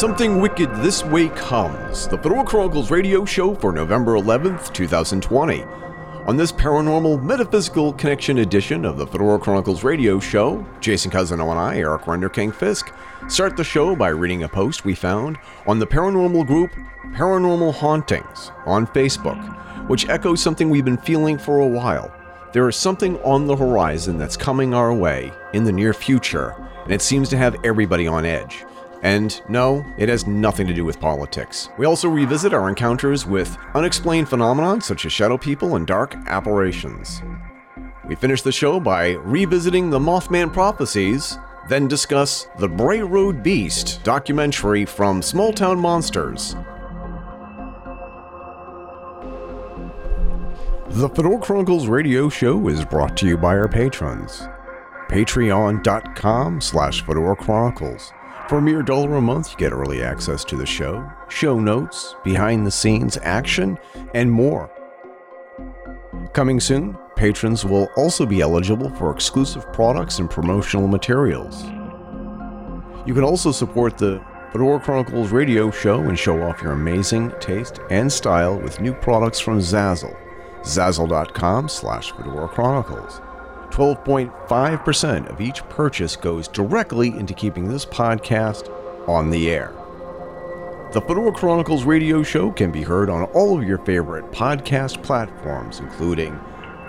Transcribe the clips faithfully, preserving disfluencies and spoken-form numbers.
Something Wicked This Way Comes, the Fedora Chronicles radio show for November eleventh, two thousand twenty. On this paranormal metaphysical connection edition of the Fedora Chronicles radio show, Jason Cousineau and I, Eric Renderking King Fisk, start the show by reading a post we found on the paranormal group Paranormal Hauntings on Facebook, which echoes something we've been feeling for a while. There is something on the horizon that's coming our way in the near future, and it seems to have everybody on edge. And no, it has nothing to do with politics. We also revisit our encounters with unexplained phenomena such as shadow people and dark apparitions. We finish the show by revisiting the Mothman Prophecies, then discuss The Bray Road Beast documentary from Small Town Monsters. The Fedora Chronicles radio show is brought to you by our patrons. Patreon.com slash Fedora Chronicles. For a mere dollar a month, you get early access to the show, show notes, behind-the-scenes action, and more. Coming soon, patrons will also be eligible for exclusive products and promotional materials. You can also support the Fedora Chronicles radio show and show off your amazing taste and style with new products from Zazzle. Zazzle.com slash Fedora Chronicles. twelve point five percent of each purchase goes directly into keeping this podcast on the air. The Fedora Chronicles radio show can be heard on all of your favorite podcast platforms, including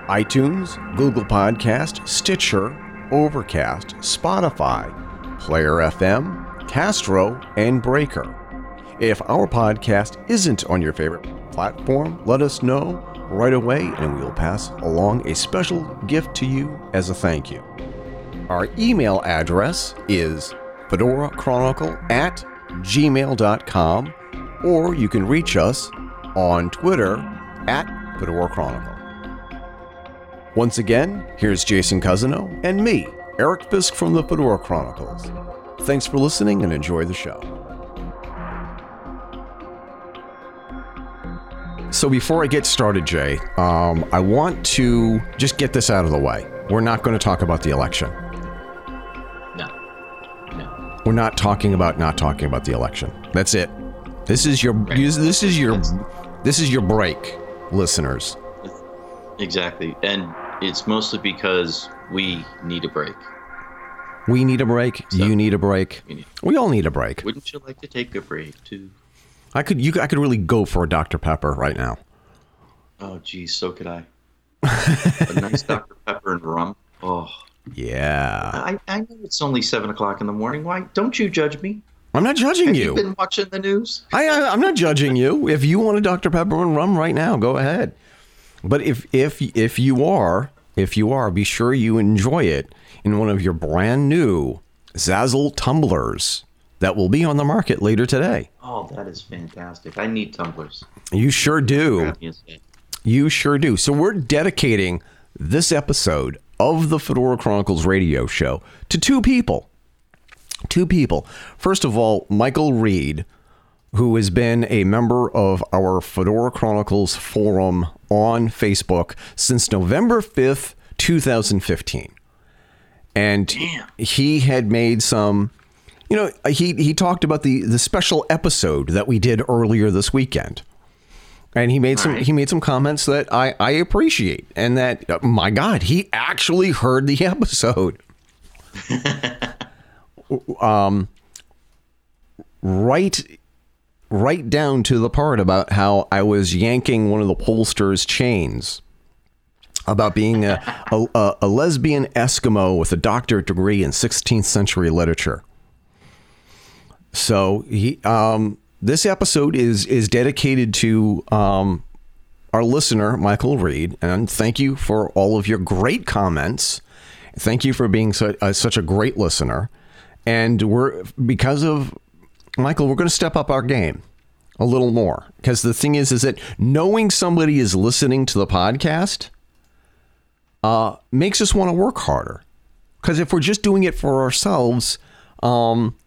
iTunes, Google Podcast, Stitcher, Overcast, Spotify, Player F M, Castro, and Breaker. If our podcast isn't on your favorite platform, let us know right away, and we will pass along a special gift to you as a thank you. Our email address is fedorachronicle at gmail.com, or you can reach us on Twitter at fedorachronicle. Once again, here's Jason Cousineau and me, Eric Fisk from the Fedora Chronicles. Thanks for listening and enjoy the show. So before I get started, Jay, um, I want to just get this out of the way. We're not going to talk about the election. No. No. We're not talking about not talking about the election. That's it. This is your right. this is your this is your break, listeners. Exactly. And it's mostly because we need a break. We need a break. So you need a break. We, need. we all need a break. Wouldn't you like to take a break, too? I could you I could really go for a Doctor Pepper right now. Oh geez, so could I. A nice Doctor Pepper and rum. Oh yeah. I, I know it's only seven o'clock in the morning. Why don't you judge me? I'm not judging Have you. You've been watching the news. I, I I'm not judging you. If you want a Doctor Pepper and rum right now, go ahead. But if if if you are if you are, be sure you enjoy it in one of your brand new Zazzle tumblers that will be on the market later today. Oh, that is fantastic. I need tumblers. You sure do. You sure do. So we're dedicating this episode of the Fedora Chronicles radio show to two people. Two people. First of all, Michael Reed, who has been a member of our Fedora Chronicles forum on Facebook since November fifth, two thousand fifteen. And Damn. He had made some... You know, he, he talked about the, the special episode that we did earlier this weekend, and he made All some right. he made some comments that I, I appreciate, and that, uh, my God, he actually heard the episode. um, right, right down to the part about how I was yanking one of the pollster's chains about being a, a, a lesbian Eskimo with a doctorate degree in sixteenth century literature. So he, um, this episode is is dedicated to um, our listener, Michael Reed. And thank you for all of your great comments. Thank you for being so, uh, such a great listener. And we're because of Michael, we're going to step up our game a little more, because the thing is, is that knowing somebody is listening to the podcast uh, makes us want to work harder, because if we're just doing it for ourselves, um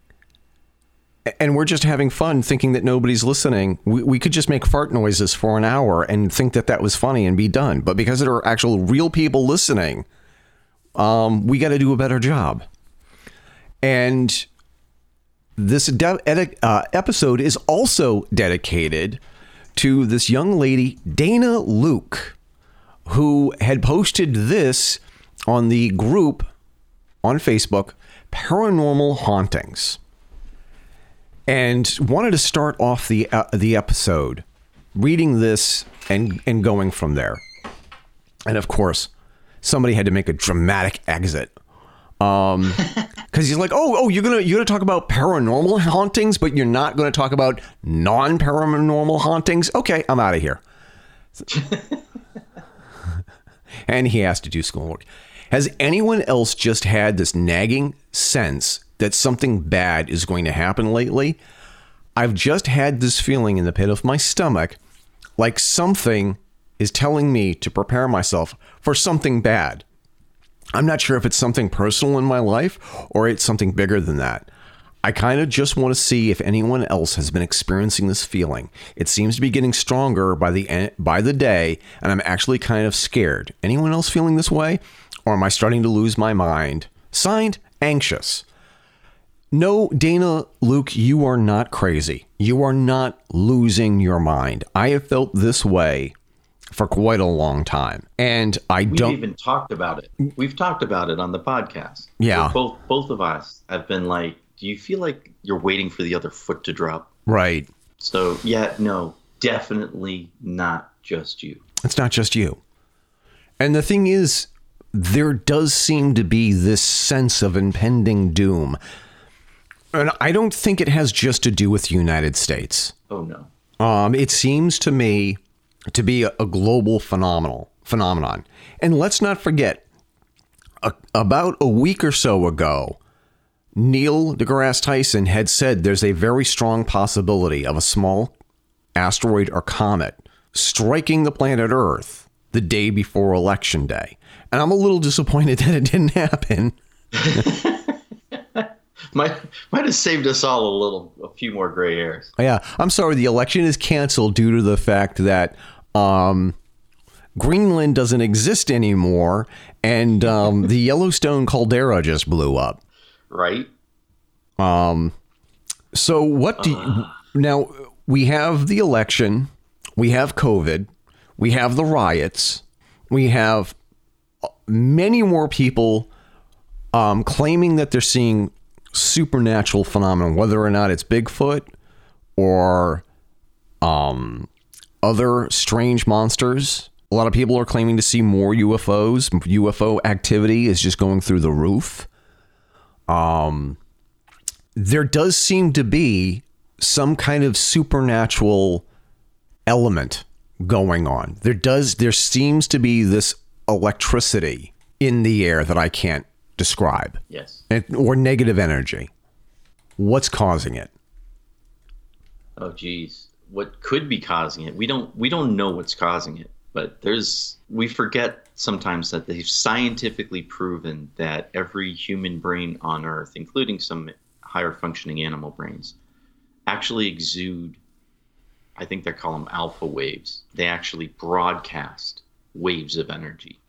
and we're just having fun thinking that nobody's listening, we, we could just make fart noises for an hour and think that that was funny and be done. But because there are actual real people listening, um, we got to do a better job. And This de- edi- uh, episode is also dedicated to this young lady, Dana Luke, who had posted this on the group on Facebook, Paranormal Hauntings, and wanted to start off the uh, the episode reading this and and going from there. And of course, somebody had to make a dramatic exit. Um, because he's like, oh, oh, you're gonna you're gonna talk about paranormal hauntings, but you're not gonna talk about non-paranormal hauntings. Okay, I'm out of here. And he has to do schoolwork. Has anyone else just had this nagging sense that something bad is going to happen lately? I've just had this feeling in the pit of my stomach, like something is telling me to prepare myself for something bad. I'm not sure if it's something personal in my life or it's something bigger than that. I kind of just want to see if anyone else has been experiencing this feeling. It seems to be getting stronger by the en- by the day, and I'm actually kind of scared. Anyone else feeling this way? Or am I starting to lose my mind? Signed, anxious. No, Dana Luke, you are not crazy. You are not losing your mind. I have felt this way for quite a long time, and I We've don't even talked about it. We've talked about it on the podcast. Yeah, both both of us have been like, do you feel like you're waiting for the other foot to drop? Right. So yeah, no, definitely not just you. It's not just you. And the thing is, there does seem to be this sense of impending doom, and I don't think it has just to do with the United States. Oh no. Um, it seems to me to be a global phenomenal phenomenon. And let's not forget, a, about a week or so ago, Neil deGrasse Tyson had said there's a very strong possibility of a small asteroid or comet striking the planet Earth the day before Election Day. And I'm a little disappointed that it didn't happen. Might might have saved us all a little, a few more gray hairs. Yeah, I'm sorry. The election is canceled due to the fact that um, Greenland doesn't exist anymore, and um, the Yellowstone caldera just blew up. Right. Um. So what do uh. you, now? We have the election. We have COVID. We have the riots. We have many more people um, claiming that they're seeing supernatural phenomenon, whether or not it's Bigfoot or um, other strange monsters. A lot of people are claiming to see more U F Os. U F O activity is just going through the roof. Um, there does seem to be some kind of supernatural element going on. There does. There seems to be this electricity in the air that I can't describe. Yes. And, or negative energy. What's causing it? Oh geez. What could be causing it? We don't we don't know what's causing it, but there's we forget sometimes that they've scientifically proven that every human brain on Earth, including some higher functioning animal brains, actually exude, I think they call them alpha waves. They actually broadcast waves of energy.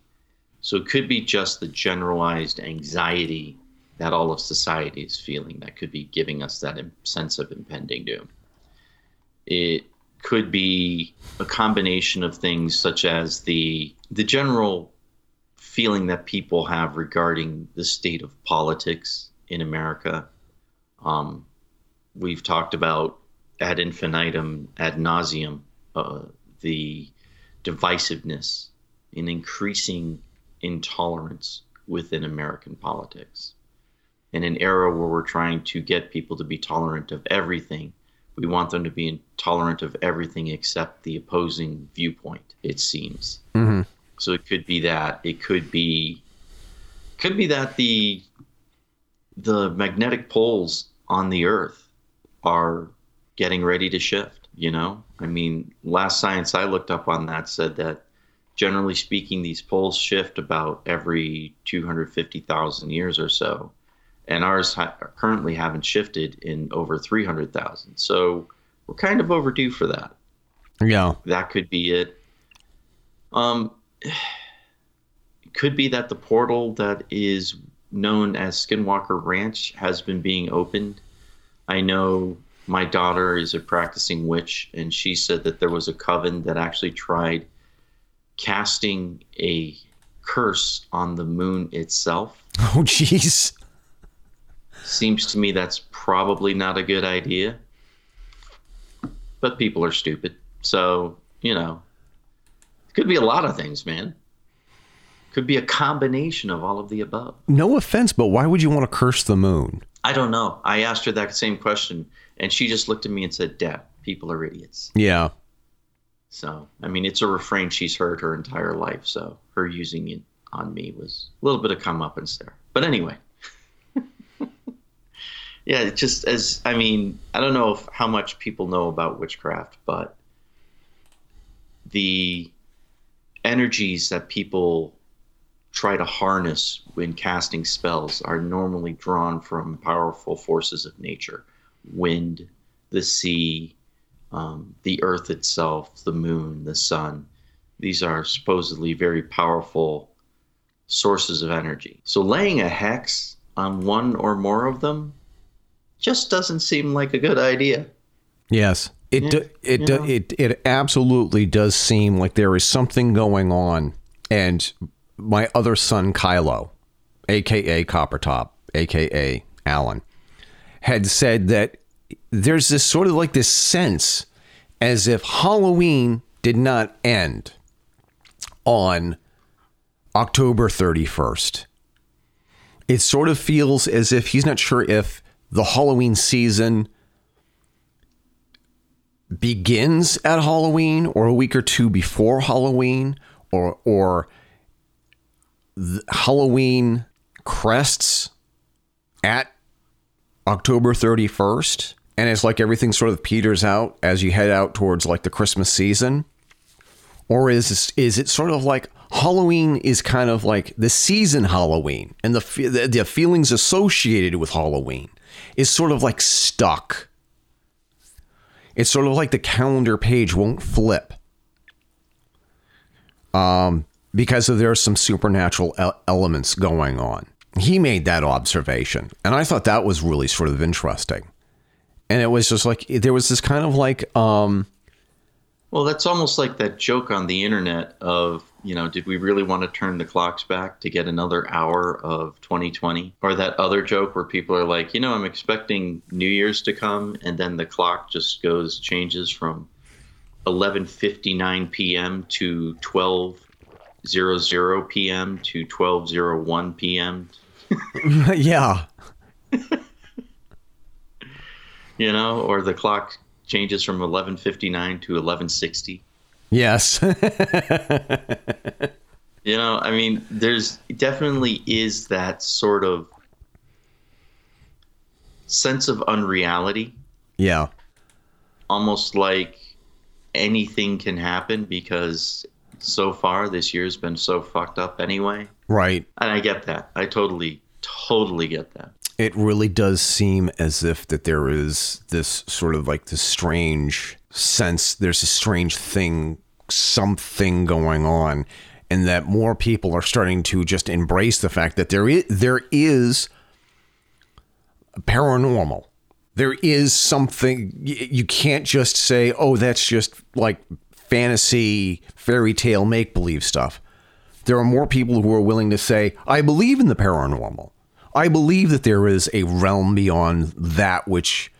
So it could be just the generalized anxiety that all of society is feeling that could be giving us that sense of impending doom. It could be a combination of things such as the the general feeling that people have regarding the state of politics in America. Um, we've talked about ad infinitum, ad nauseum, uh, the divisiveness and increasing intolerance within American politics. In an era where we're trying to get people to be tolerant of everything, we want them to be intolerant of everything except the opposing viewpoint, it seems. Mm-hmm. So it could be that. It could be could be that the the magnetic poles on the Earth are getting ready to shift, you know? I mean, last science I looked up on that said that generally speaking, these poles shift about every two hundred fifty thousand years or so, and ours ha- currently haven't shifted in over three hundred thousand. So we're kind of overdue for that. Yeah. That could be it. Um, it could be that the portal that is known as Skinwalker Ranch has been being opened. I know my daughter is a practicing witch, and she said that there was a coven that actually tried casting a curse on the moon itself. Oh, jeez. Seems to me that's probably not a good idea. But people are stupid. So, you know, it could be a lot of things, man. Could be a combination of all of the above. No offense, but why would you want to curse the moon? I don't know. I asked her that same question, and she just looked at me and said, Dad, people are idiots. Yeah. So, I mean, it's a refrain she's heard her entire life. So her using it on me was a little bit of comeuppance there. But anyway. Yeah, it just as, I mean, I don't know if, how much people know about witchcraft, but the energies that people try to harness when casting spells are normally drawn from powerful forces of nature. Wind, the sea, um, the earth itself, the moon, the sun. These are supposedly very powerful sources of energy. So laying a hex on one or more of them just doesn't seem like a good idea. Yes, it yeah, do, it, do, it it absolutely does seem like there is something going on. And my other son, Kylo, a k a. Coppertop, a k a. Alan, had said that there's this sort of like this sense as if Halloween did not end on October thirty-first. It sort of feels as if he's not sure if the Halloween season begins at Halloween or a week or two before Halloween, or or the Halloween crests at October thirty-first. And it's like everything sort of peters out as you head out towards like the Christmas season. Or is is it sort of like Halloween is kind of like the season Halloween, and the the, the feelings associated with Halloween is sort of like stuck. It's sort of like the calendar page won't flip, um, because of there are some supernatural elements going on. He made that observation, and I thought that was really sort of interesting. And it was just like there was this kind of like, um, well, that's almost like that joke on the internet of, you know, did we really want to turn the clocks back to get another hour of twenty twenty? Or that other joke where people are like, you know, I'm expecting New Year's to come, and then the clock just goes, changes from eleven fifty-nine p.m. to twelve p.m. to twelve oh one p.m. Yeah. You know, or the clock changes from eleven fifty-nine to eleven sixty. Yes. You know, I mean, there's definitely is that sort of sense of unreality. Yeah. Almost like anything can happen because so far this year's been so fucked up anyway. Right. And I get that. I totally, totally get that. It really does seem as if that there is this sort of like this strange sense, there's a strange thing, something going on, and that more people are starting to just embrace the fact that there is, there is paranormal. There is something. You can't just say, oh, that's just like fantasy, fairy tale, make-believe stuff. There are more people who are willing to say, I believe in the paranormal. I believe that there is a realm beyond that which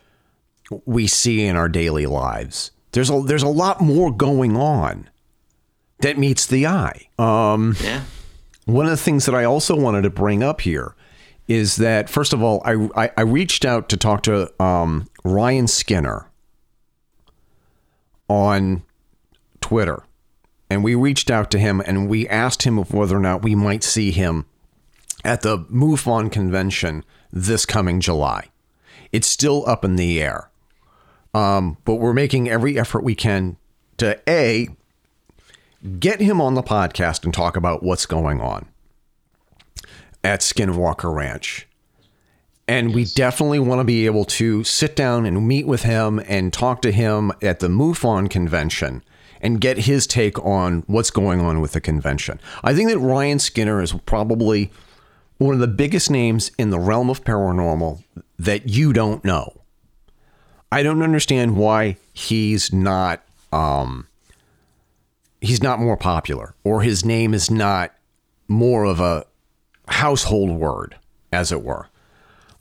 we see in our daily lives. There's a there's a lot more going on that meets the eye. Um, yeah. One of the things that I also wanted to bring up here is that, first of all, I I, I reached out to talk to um, Ryan Skinner on Twitter, and we reached out to him and we asked him if whether or not we might see him at the MUFON convention this coming July. It's still up in the air. Um, but we're making every effort we can to, A, get him on the podcast and talk about what's going on at Skinwalker Ranch. And we definitely want to be able to sit down and meet with him and talk to him at the MUFON convention and get his take on what's going on with the convention. I think that Ryan Skinner is probably one of the biggest names in the realm of paranormal that you don't know. I don't understand why he's not um, he's not more popular, or his name is not more of a household word, as it were.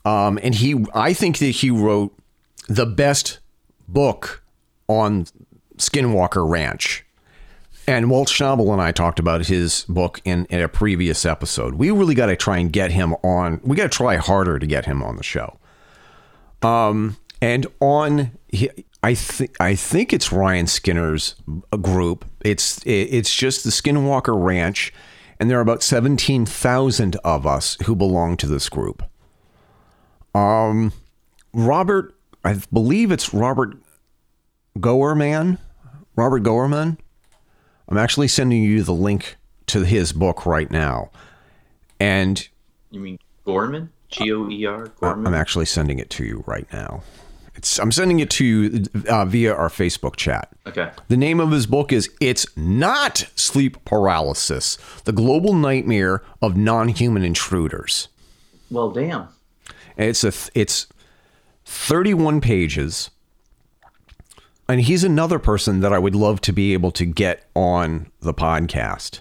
Um, and he, I think that he wrote the best book on Skinwalker Ranch. And Walt Schnabel and I talked about his book in, in a previous episode. We really got to try and get him on. We got to try harder to get him on the show. Um, and on, I think I think it's Ryan Skinner's group. It's it's just the Skinwalker Ranch, and there are about seventeen thousand of us who belong to this group. Um, Robert, I believe it's Robert Goerman. Robert Goerman. I'm actually sending you the link to his book right now. And you mean Goerman? G O E R Goerman? I'm actually sending it to you right now. It's I'm sending it to you uh, via our Facebook chat. Okay. The name of his book is It's Not Sleep Paralysis, The Global Nightmare of Non-Human Intruders. Well, damn. And it's a th- it's thirty-one pages. And he's another person that I would love to be able to get on the podcast.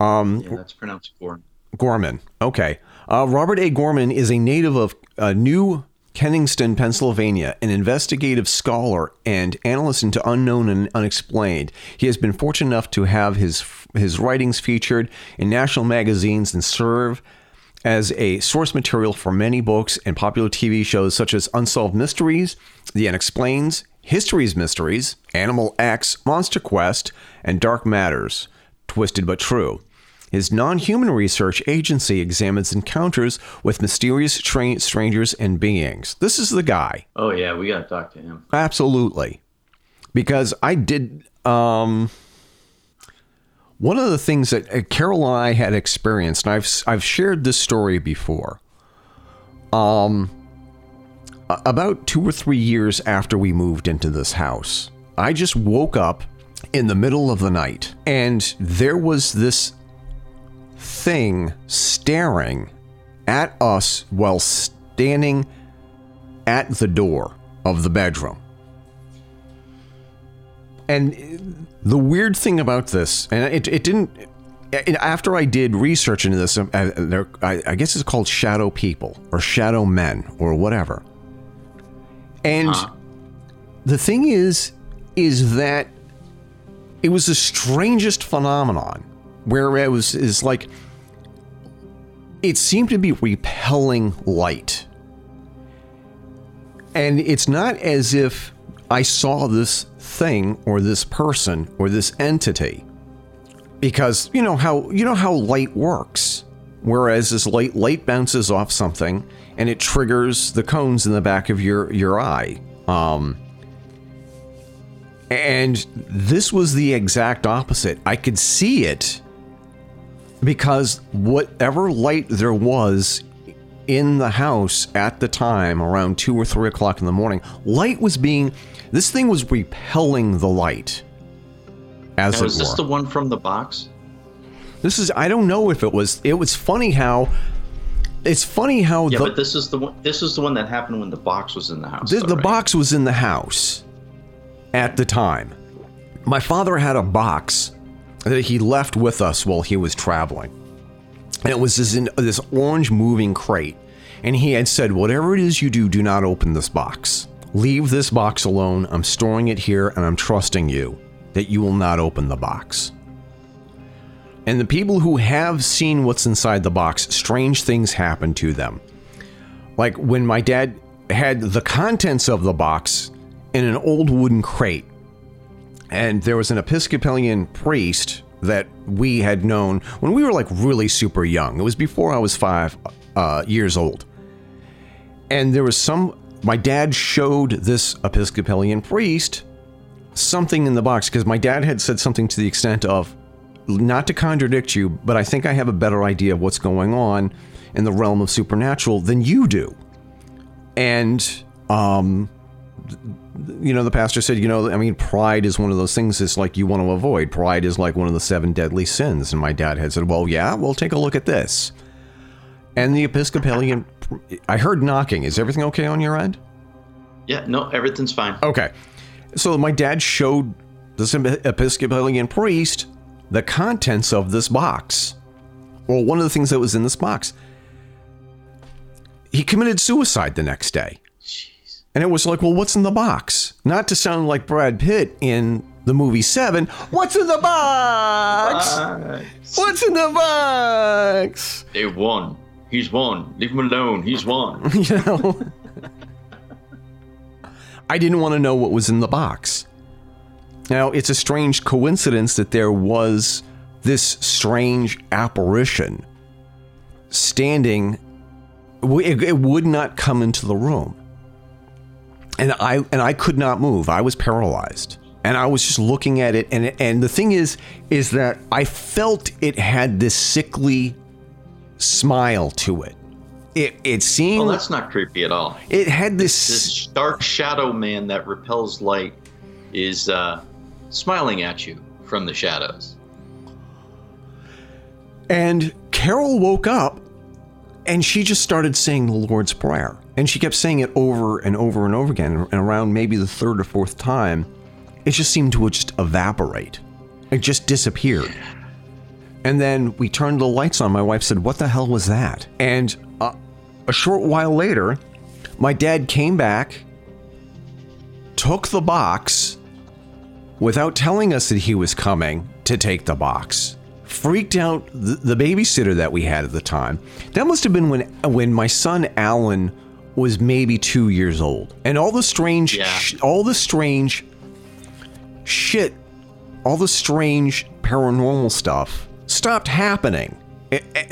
Um, yeah, that's pronounced Goerman. Goerman. Okay. Uh, Robert A. Goerman is a native of uh, New Kensington, Pennsylvania, an investigative scholar and analyst into unknown and unexplained. He has been fortunate enough to have his his writings featured in national magazines and serve as a source material for many books and popular T V shows such as Unsolved Mysteries, The Unexplained, History's Mysteries, Animal X, Monster Quest, and Dark Matters, Twisted But True. His non-human research agency examines encounters with mysterious tra- strangers and beings. This is the guy. Oh, yeah, we got to talk to him. Absolutely. Because I did... Um, one of the things that uh, Carol and I had experienced, and I've, I've shared this story before, um... about two or three years after we moved into this house, I just woke up in the middle of the night, and there was this thing staring at us while standing at the door of the bedroom. And the weird thing about this, and it, it didn't, after I did research into this, I guess it's called shadow people or shadow men or whatever. And the thing is, is that it was the strangest phenomenon where it was is like it seemed to be repelling light. And it's not as if I saw this thing or this person or this entity, because, you know, how you know how light works. Whereas this light, light bounces off something and it triggers the cones in the back of your, your eye. Um, and this was the exact opposite. I could see it because whatever light there was in the house at the time, around two or three o'clock in the morning, light was being, this thing was repelling the light. As now, it was this the one from the box? This is, I don't know if it was, it was funny how, it's funny how. Yeah, the, but this is the one, this is the one that happened when the box was in the house. This, though, the right? box was in the house at the time. My father had a box that he left with us while he was traveling. And it was this, in, this orange moving crate. And he had said, whatever it is you do, do not open this box. Leave this box alone. I'm storing it here and I'm trusting you that you will not open the box. And the people who have seen what's inside the box, strange things happen to them. Like when my dad had the contents of the box in an old wooden crate, and there was an Episcopalian priest that we had known when we were like really super young. It was before I was five uh, years old. And there was some, my dad showed this Episcopalian priest something in the box, because my dad had said something to the extent of, not to contradict you, but I think I have a better idea of what's going on in the realm of supernatural than you do. And, um, you know, the pastor said, you know, I mean, pride is one of those things that's like you want to avoid. Pride is like one of the seven deadly sins. And my dad had said, well, yeah, well, take a look at this. And the Episcopalian, I heard knocking. Is everything okay on your end? Yeah, no, everything's fine. Okay. So my dad showed this Episcopalian priest the contents of this box. Well, one of the things that was in this box. He committed suicide the next day. Jeez. And it was like, well, what's in the box? Not to sound like Brad Pitt in the movie Seven. What's in the box? box. What's in the box? They won. He's won. Leave him alone. He's won. You know? I didn't want to know what was in the box. Now, it's a strange coincidence that there was this strange apparition standing. It would not come into the room. And I and I could not move. I was paralyzed. And I was just looking at it. And and the thing is, is that I felt it had this sickly smile to it. It it seemed... Well, that's not creepy at all. It had this... This dark shadow man that repels light is uh, smiling at you from the shadows. And Carol woke up and she just started saying the Lord's Prayer. And she kept saying it over and over and over again. And around maybe the third or fourth time, it just seemed to just evaporate. It just disappeared. Yeah. And then we turned the lights on. My wife said, what the hell was that? And... Uh, a short while later, my dad came back, took the box without telling us that he was coming to take the box, freaked out the, the babysitter that we had at the time. That must have been when when my son Alan was maybe two years old. And all the strange, yeah. sh- all the strange shit, all the strange paranormal stuff stopped happening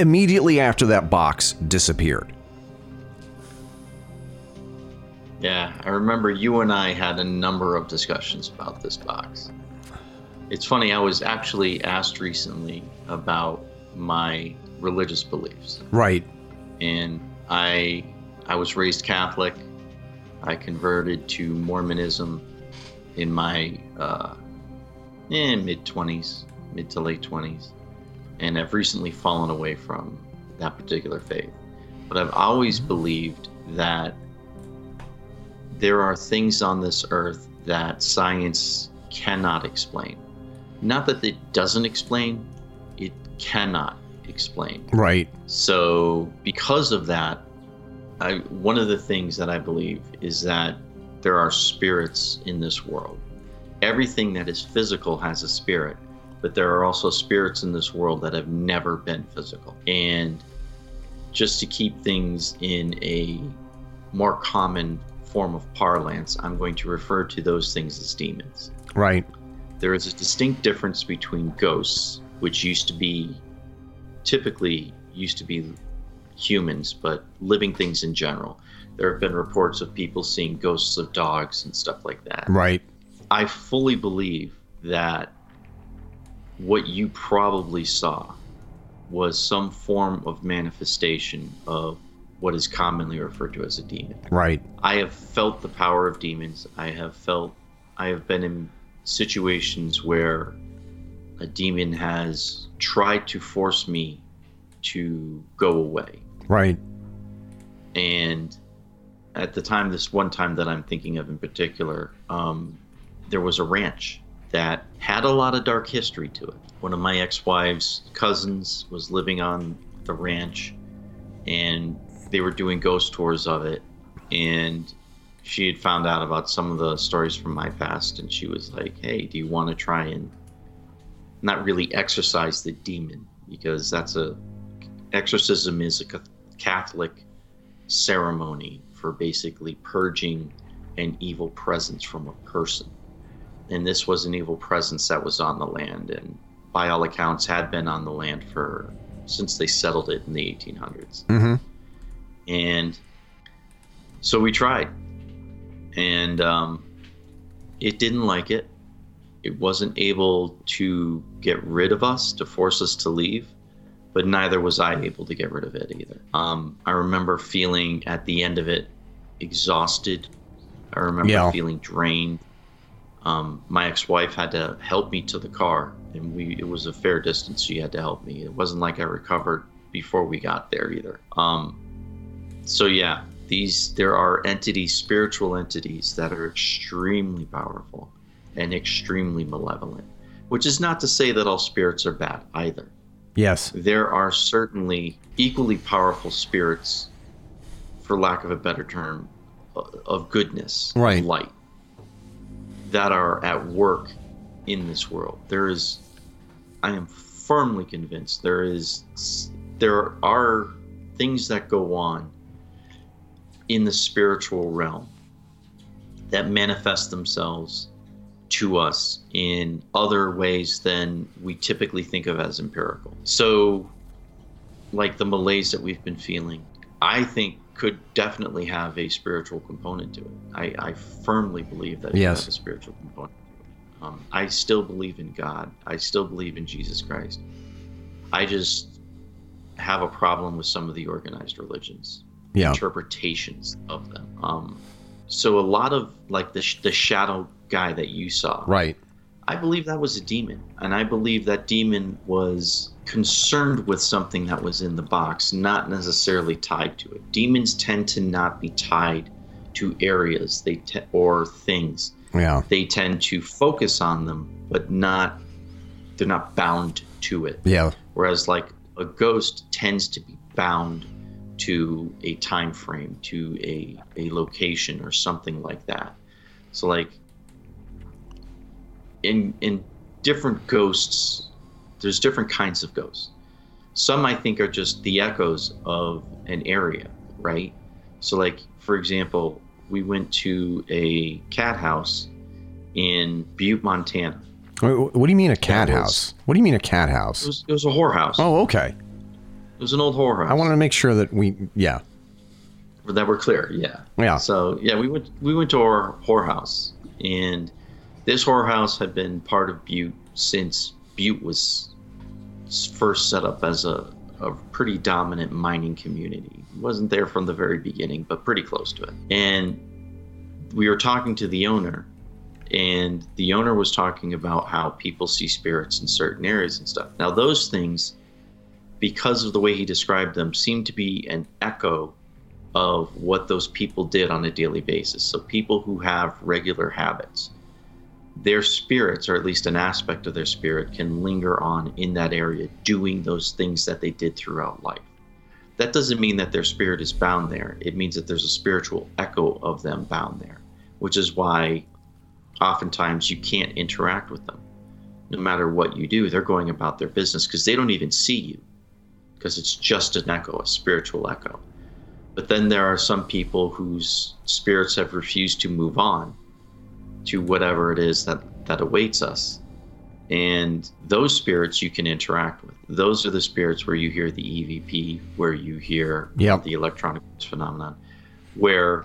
immediately after that box disappeared. Yeah, I remember you and I had a number of discussions about this box. It's funny, I was actually asked recently about my religious beliefs. Right. And I I was raised Catholic. I converted to Mormonism in my uh, eh, mid-twenties, mid to late twenties. And I've recently fallen away from that particular faith. But I've always believed that there are things on this earth that science cannot explain. Not that it doesn't explain, it cannot explain. Right. So because of that, I, one of the things that I believe is that there are spirits in this world. Everything that is physical has a spirit. But there are also spirits in this world that have never been physical. And just to keep things in a more common form of parlance, I'm going to refer to those things as demons. Right. There is a distinct difference between ghosts, which used to be, typically used to be humans, but living things in general. There have been reports of people seeing ghosts of dogs and stuff like that. Right. I fully believe that what you probably saw was some form of manifestation of what is commonly referred to as a demon. Right. I have felt the power of demons. I have felt, I have been in situations where a demon has tried to force me to go away. Right. And at the time, this one time that I'm thinking of in particular, um, there was a ranch that had a lot of dark history to it. One of my ex-wife's cousins was living on the ranch and they were doing ghost tours of it. And she had found out about some of the stories from my past and she was like, hey, do you want to try and not really exorcise the demon? Because that's a, exorcism is a Catholic ceremony for basically purging an evil presence from a person. And this was an evil presence that was on the land and by all accounts had been on the land for since they settled it in the eighteen hundreds. Mm-hmm. And so we tried and um, it didn't like it. It wasn't able to get rid of us, to force us to leave, but neither was I able to get rid of it either. Um, I remember feeling at the end of it exhausted. I remember yeah. feeling drained. Um, my ex-wife had to help me to the car, and we it was a fair distance. She had to help me. It wasn't like I recovered before we got there either. Um, so yeah, these there are entities, spiritual entities, that are extremely powerful and extremely malevolent, which is not to say that all spirits are bad either. Yes. There are certainly equally powerful spirits, for lack of a better term, of goodness, right, of light, that are at work in this world. There is, I am firmly convinced, there is, there are things that go on in the spiritual realm that manifest themselves to us in other ways than we typically think of as empirical. So, like the malaise that we've been feeling, I think could definitely have a spiritual component to it. I, I firmly believe that it yes. has a spiritual component to it. Um, I still believe in God. I still believe in Jesus Christ. I just have a problem with some of the organized religions, yeah. interpretations of them. Um, so a lot of, like, the sh- the shadow guy that you saw, right? I believe that was a demon, and I believe that demon was concerned with something that was in the box, not necessarily tied to it. Demons tend to not be tied to areas they te- or things. Yeah, they tend to focus on them, but not they're not bound to it. Yeah. Whereas, like, a ghost tends to be bound to a time frame, to a a location or something like that. So, like, in in different ghosts, there's different kinds of ghosts. Some, I think, are just the echoes of an area, right? So, like, for example, we went to a cat house in Butte, Montana. What do you mean a cat was, house? What do you mean a cat house? It was, it was a whorehouse. Oh, okay. It was an old whorehouse. I wanted to make sure that we, yeah. That we're clear, yeah. Yeah. So, yeah, we went we went to our whorehouse, and this whorehouse had been part of Butte since Butte was first set up as a, a pretty dominant mining community. It wasn't there from the very beginning, but pretty close to it. And we were talking to the owner, and the owner was talking about how people see spirits in certain areas and stuff. Now, those things, because of the way he described them, seem to be an echo of what those people did on a daily basis. So people who have regular habits, their spirits, or at least an aspect of their spirit, can linger on in that area doing those things that they did throughout life. That doesn't mean that their spirit is bound there. It means that there's a spiritual echo of them bound there, which is why oftentimes you can't interact with them. No matter what you do, they're going about their business because they don't even see you, because it's just an echo, a spiritual echo. But then there are some people whose spirits have refused to move on to whatever it is that, that awaits us. And those spirits you can interact with. Those are the spirits where you hear the E V P, where you hear yep. the electronic phenomenon, where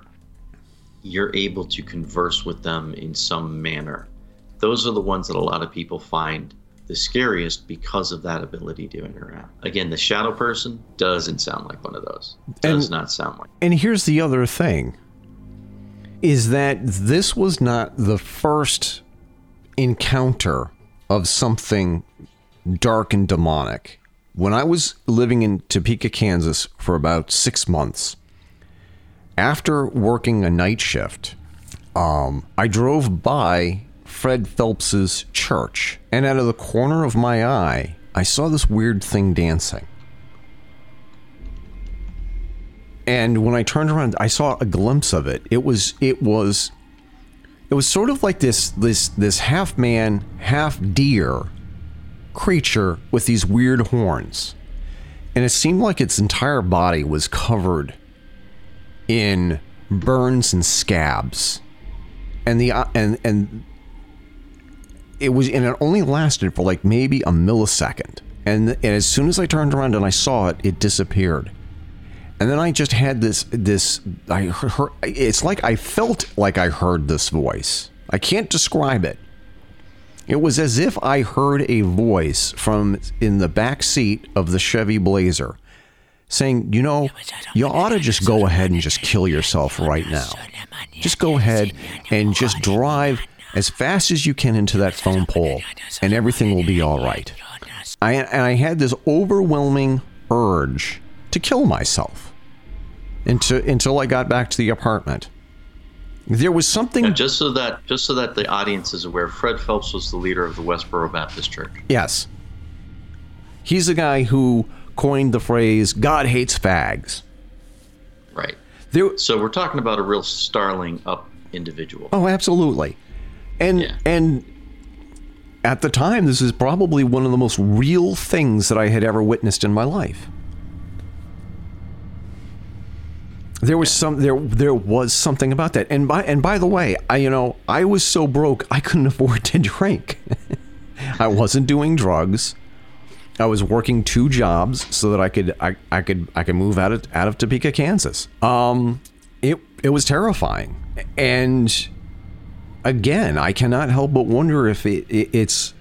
you're able to converse with them in some manner. Those are the ones that a lot of people find the scariest because of that ability to interact. Again, the shadow person doesn't sound like one of those. Does and, not sound like. And here's the other thing, is that this was not the first encounter of something dark and demonic. When I was living in Topeka, Kansas for about six months, after working a night shift, um, I drove by Fred Phelps's church, and out of the corner of my eye, I saw this weird thing dancing. And when I turned around, I saw a glimpse of it. It was, it was, it was sort of like this, this, this half man, half deer creature with these weird horns, and it seemed like its entire body was covered in burns and scabs, and the and and it was, and it only lasted for like maybe a millisecond, and, and as soon as I turned around and I saw it, it disappeared. And then I just had this, this, I heard, it's like I felt like I heard this voice. I can't describe it. It was as if I heard a voice from in the back seat of the Chevy Blazer saying, you know, you ought to just go ahead and just kill yourself right now. Just go ahead and just drive as fast as you can into that phone pole and everything will be all right. I, and I had this overwhelming urge to kill myself. until, until I got back to the apartment. There was something... Yeah, just so that just so that the audience is aware, Fred Phelps was the leader of the Westboro Baptist Church. Yes. He's the guy who coined the phrase, God hates fags. Right. There, so we're talking about a real starling up individual. Oh, absolutely. And yeah. and at the time, this is probably one of the most real things that I had ever witnessed in my life. There was some there there was something about that. And by and by the way, I you know, I was so broke I couldn't afford to drink. I wasn't doing drugs. I was working two jobs so that I could I, I could I could move out of out of Topeka, Kansas. Um it it was terrifying. And again, I cannot help but wonder if it, it it's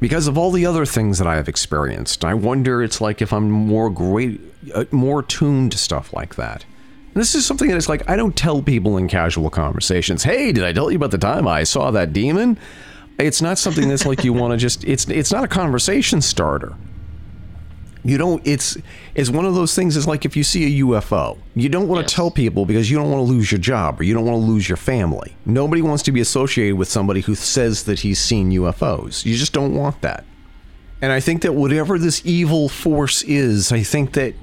because of all the other things that I have experienced, I wonder, it's like if I'm more great, uh, more tuned to stuff like that. And this is something that it's like, I don't tell people in casual conversations, hey, did I tell you about the time I saw that demon? It's not something that's like you want to just, it's it's not a conversation starter. You don't, it's, it's one of those things, it's like if you see a U F O, you don't want to yes. tell people because you don't want to lose your job or you don't want to lose your family. Nobody wants to be associated with somebody who says that he's seen U F Os. You just don't want that. And I think that whatever this evil force is, I think that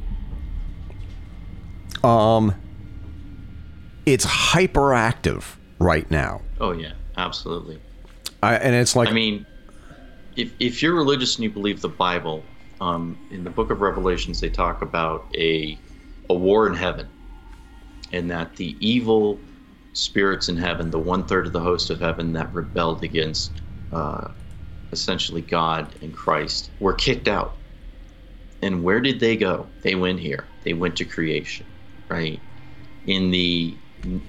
um, it's hyperactive right now. Oh, yeah, absolutely. I, and it's like... I mean, if if you're religious and you believe the Bible... Um, in the book of Revelations, they talk about a a war in heaven, and that the evil spirits in heaven, the one-third of the host of heaven that rebelled against uh, essentially God and Christ, were kicked out. And where did they go? They went here. They went to creation, right? In the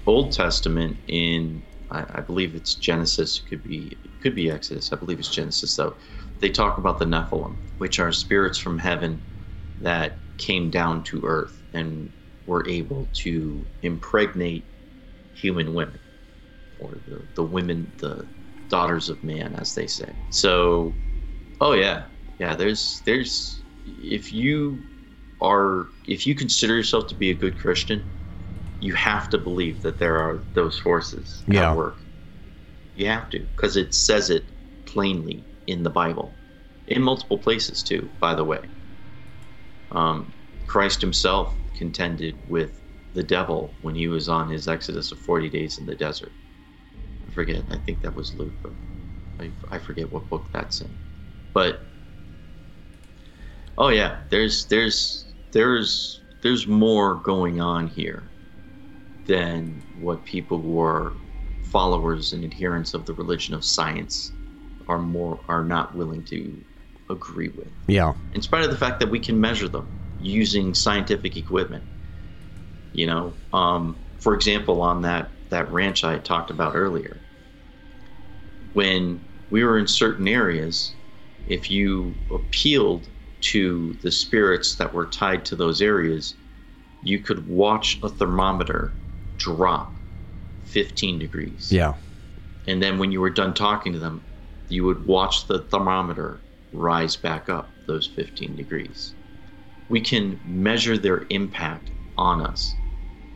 Old Testament, in I, I believe it's Genesis, it could be it could be Exodus. I believe it's Genesis, though. They talk about the Nephilim, which are spirits from heaven that came down to earth and were able to impregnate human women, or the, the women, the daughters of man, as they say. So, oh yeah, yeah, there's, there's, if you are, if you consider yourself to be a good Christian, you have to believe that there are those forces yeah. at work. You have to, because it says it plainly in the Bible, in multiple places too, by the way. Um, Christ himself contended with the devil when he was on his exodus of forty days in the desert. I forget, I think that was Luke, but I, I forget what book that's in. But, oh yeah, there's there's there's there's more going on here than what people who are followers and adherents of the religion of science are more are not willing to agree with. Yeah. In spite of the fact that we can measure them using scientific equipment. You know, um, for example, on that, that ranch I talked about earlier, when we were in certain areas, if you appealed to the spirits that were tied to those areas, you could watch a thermometer drop fifteen degrees. Yeah. And then when you were done talking to them, you would watch the thermometer rise back up those fifteen degrees. We can measure their impact on us.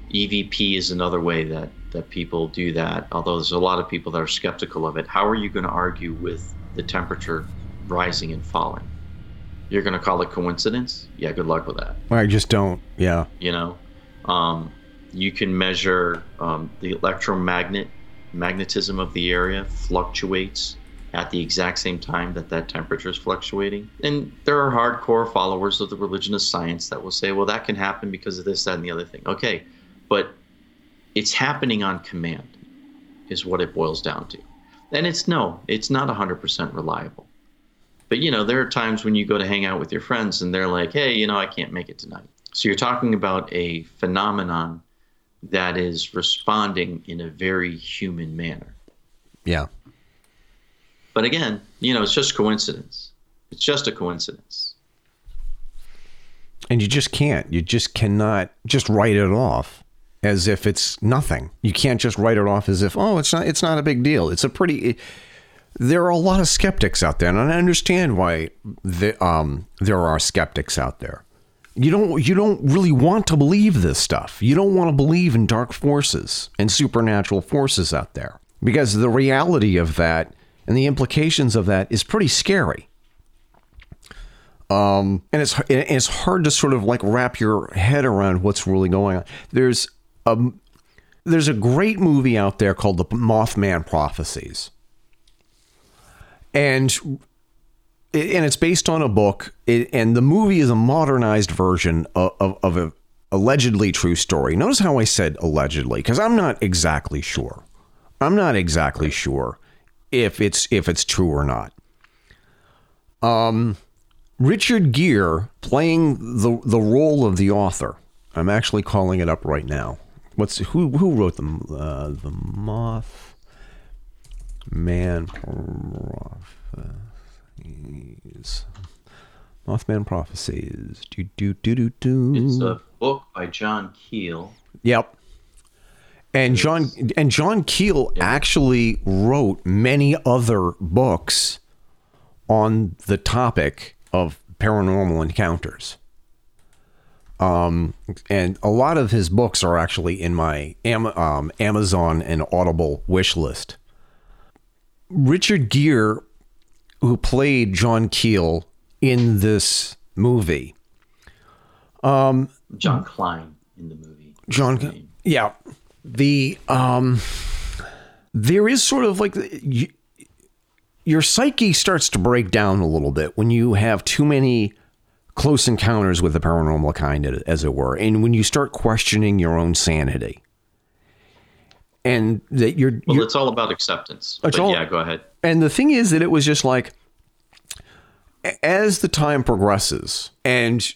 E V P is another way that, that people do that, although there's a lot of people that are skeptical of it. How are you going to argue with the temperature rising and falling? You're going to call it coincidence? Yeah, good luck with that. I just don't, yeah. You know, um, you can measure um, the electromagnet magnetism of the area fluctuates at the exact same time that that temperature is fluctuating. And there are hardcore followers of the religion of science that will say, well, that can happen because of this, that, and the other thing. Okay, but it's happening on command is what it boils down to. And it's no, it's not one hundred percent reliable. But, you know, there are times when you go to hang out with your friends and they're like, hey, you know, I can't make it tonight. So you're talking about a phenomenon that is responding in a very human manner. Yeah. But again, you know, it's just coincidence. It's just a coincidence. And you just can't. You just cannot just write it off as if it's nothing. You can't just write it off as if, oh, it's not it's not a big deal. It's a pretty... It, there are a lot of skeptics out there, and I understand why the, um, there are skeptics out there. You don't you don't really want to believe this stuff. You don't want to believe in dark forces and supernatural forces out there, because the reality of that and the implications of that is pretty scary. Um, and it's it's hard to sort of like wrap your head around what's really going on. There's a there's a great movie out there called The Mothman Prophecies, and and it's based on a book. And the movie is a modernized version of of, of a allegedly true story. Notice how I said allegedly, because I'm not exactly sure. I'm not exactly sure if it's if it's true or not. Um. Richard Gere playing the the role of the author. I'm actually calling it up right now. What's who who wrote the uh, the Mothman Prophecies? Mothman Prophecies. Do do do do do. It's a book by John Keel. Yep. And it's, John and John Keel yeah. actually wrote many other books on the topic of paranormal encounters. Um, and a lot of his books are actually in my Am- um, Amazon and Audible wish list. Richard Gere, who played John Keel in this movie. Um, John Klein in the movie. John, yeah. The, um, there is sort of like... You, Your psyche starts to break down a little bit when you have too many close encounters with the paranormal kind, as it were, and when you start questioning your own sanity. And that you're... Well, you're, it's all about acceptance. But all, yeah, go ahead. And the thing is that it was just like, as the time progresses, and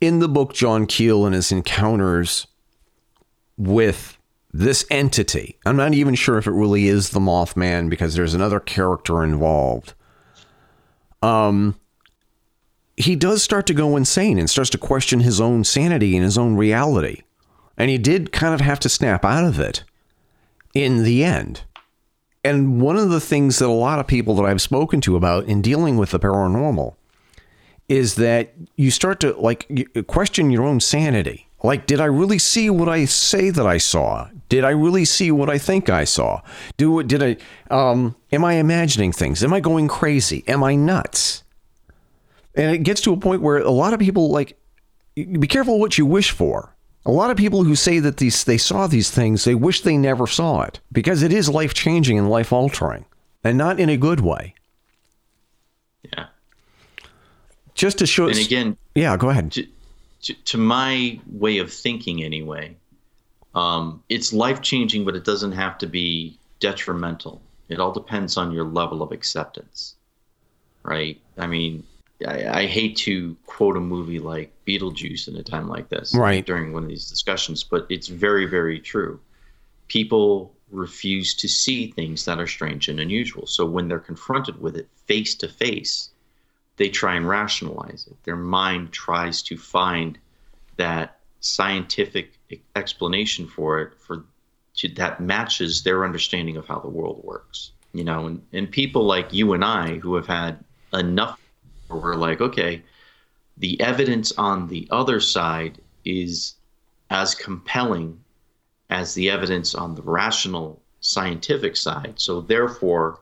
in the book, John Keel and his encounters with... this entity, I'm not even sure if it really is the Mothman, because there's another character involved. Um, he does start to go insane and starts to question his own sanity and his own reality. And he did kind of have to snap out of it in the end. And one of the things that a lot of people that I've spoken to about in dealing with the paranormal is that you start to like question your own sanity. Like, did I really see what I say that I saw? Did I really see what I think I saw? Do did I? Um, am I imagining things? Am I going crazy? Am I nuts? And it gets to a point where a lot of people like, be careful what you wish for. A lot of people who say that these they saw these things, they wish they never saw it, because it is life changing and life altering, and not in a good way. Yeah. Just to show. And again. Yeah. Go ahead. J- To, to my way of thinking anyway, um, it's life-changing, but it doesn't have to be detrimental. It all depends on your level of acceptance, right? I mean, I, I hate to quote a movie like Beetlejuice in a time like this, right, during one of these discussions, but it's very, very true. People refuse to see things that are strange and unusual. So when they're confronted with it face-to-face, they try and rationalize it. Their mind tries to find that scientific explanation for it, for to, that matches their understanding of how the world works. You know, and, and people like you and I who have had enough, where we're like, okay, the evidence on the other side is as compelling as the evidence on the rational scientific side. So therefore,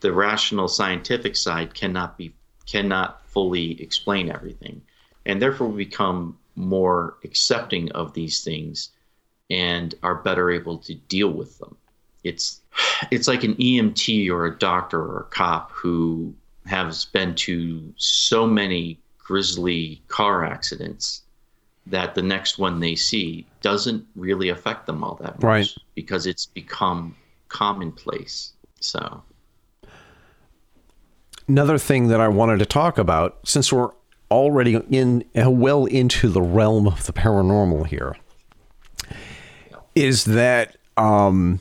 the rational scientific side cannot be cannot fully explain everything, and therefore we become more accepting of these things and are better able to deal with them. It's it's like an E M T or a doctor or a cop who has been to so many grisly car accidents that the next one they see doesn't really affect them all that much, right, because it's become commonplace. So another thing that I wanted to talk about, since we're already in uh, well into the realm of the paranormal here, is that um,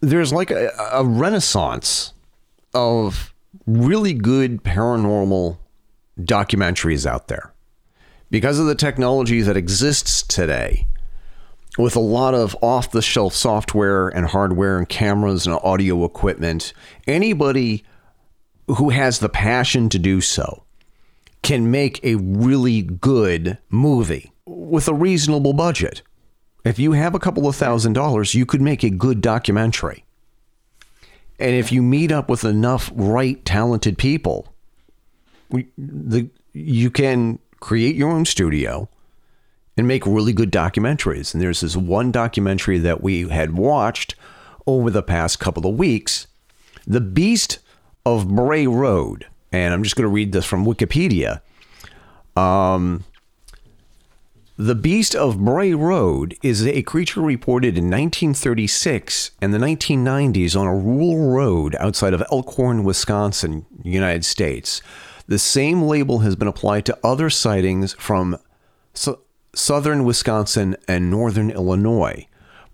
there's like a, a renaissance of really good paranormal documentaries out there because of the technology that exists today, with a lot of off-the-shelf software and hardware and cameras and audio equipment. Anybody who has the passion to do so can make a really good movie with a reasonable budget. If you have a couple of thousand dollars, you could make a good documentary. And if you meet up with enough right, talented people, we, the, you can create your own studio and make really good documentaries. And there's this one documentary that we had watched over the past couple of weeks, The Beast of Bray Road. And I'm just going to read this from Wikipedia. Um, the Beast of Bray Road is a creature reported in nineteen thirty-six and the nineteen nineties on a rural road outside of Elkhorn, Wisconsin, United States. The same label has been applied to other sightings from so- southern Wisconsin and northern Illinois.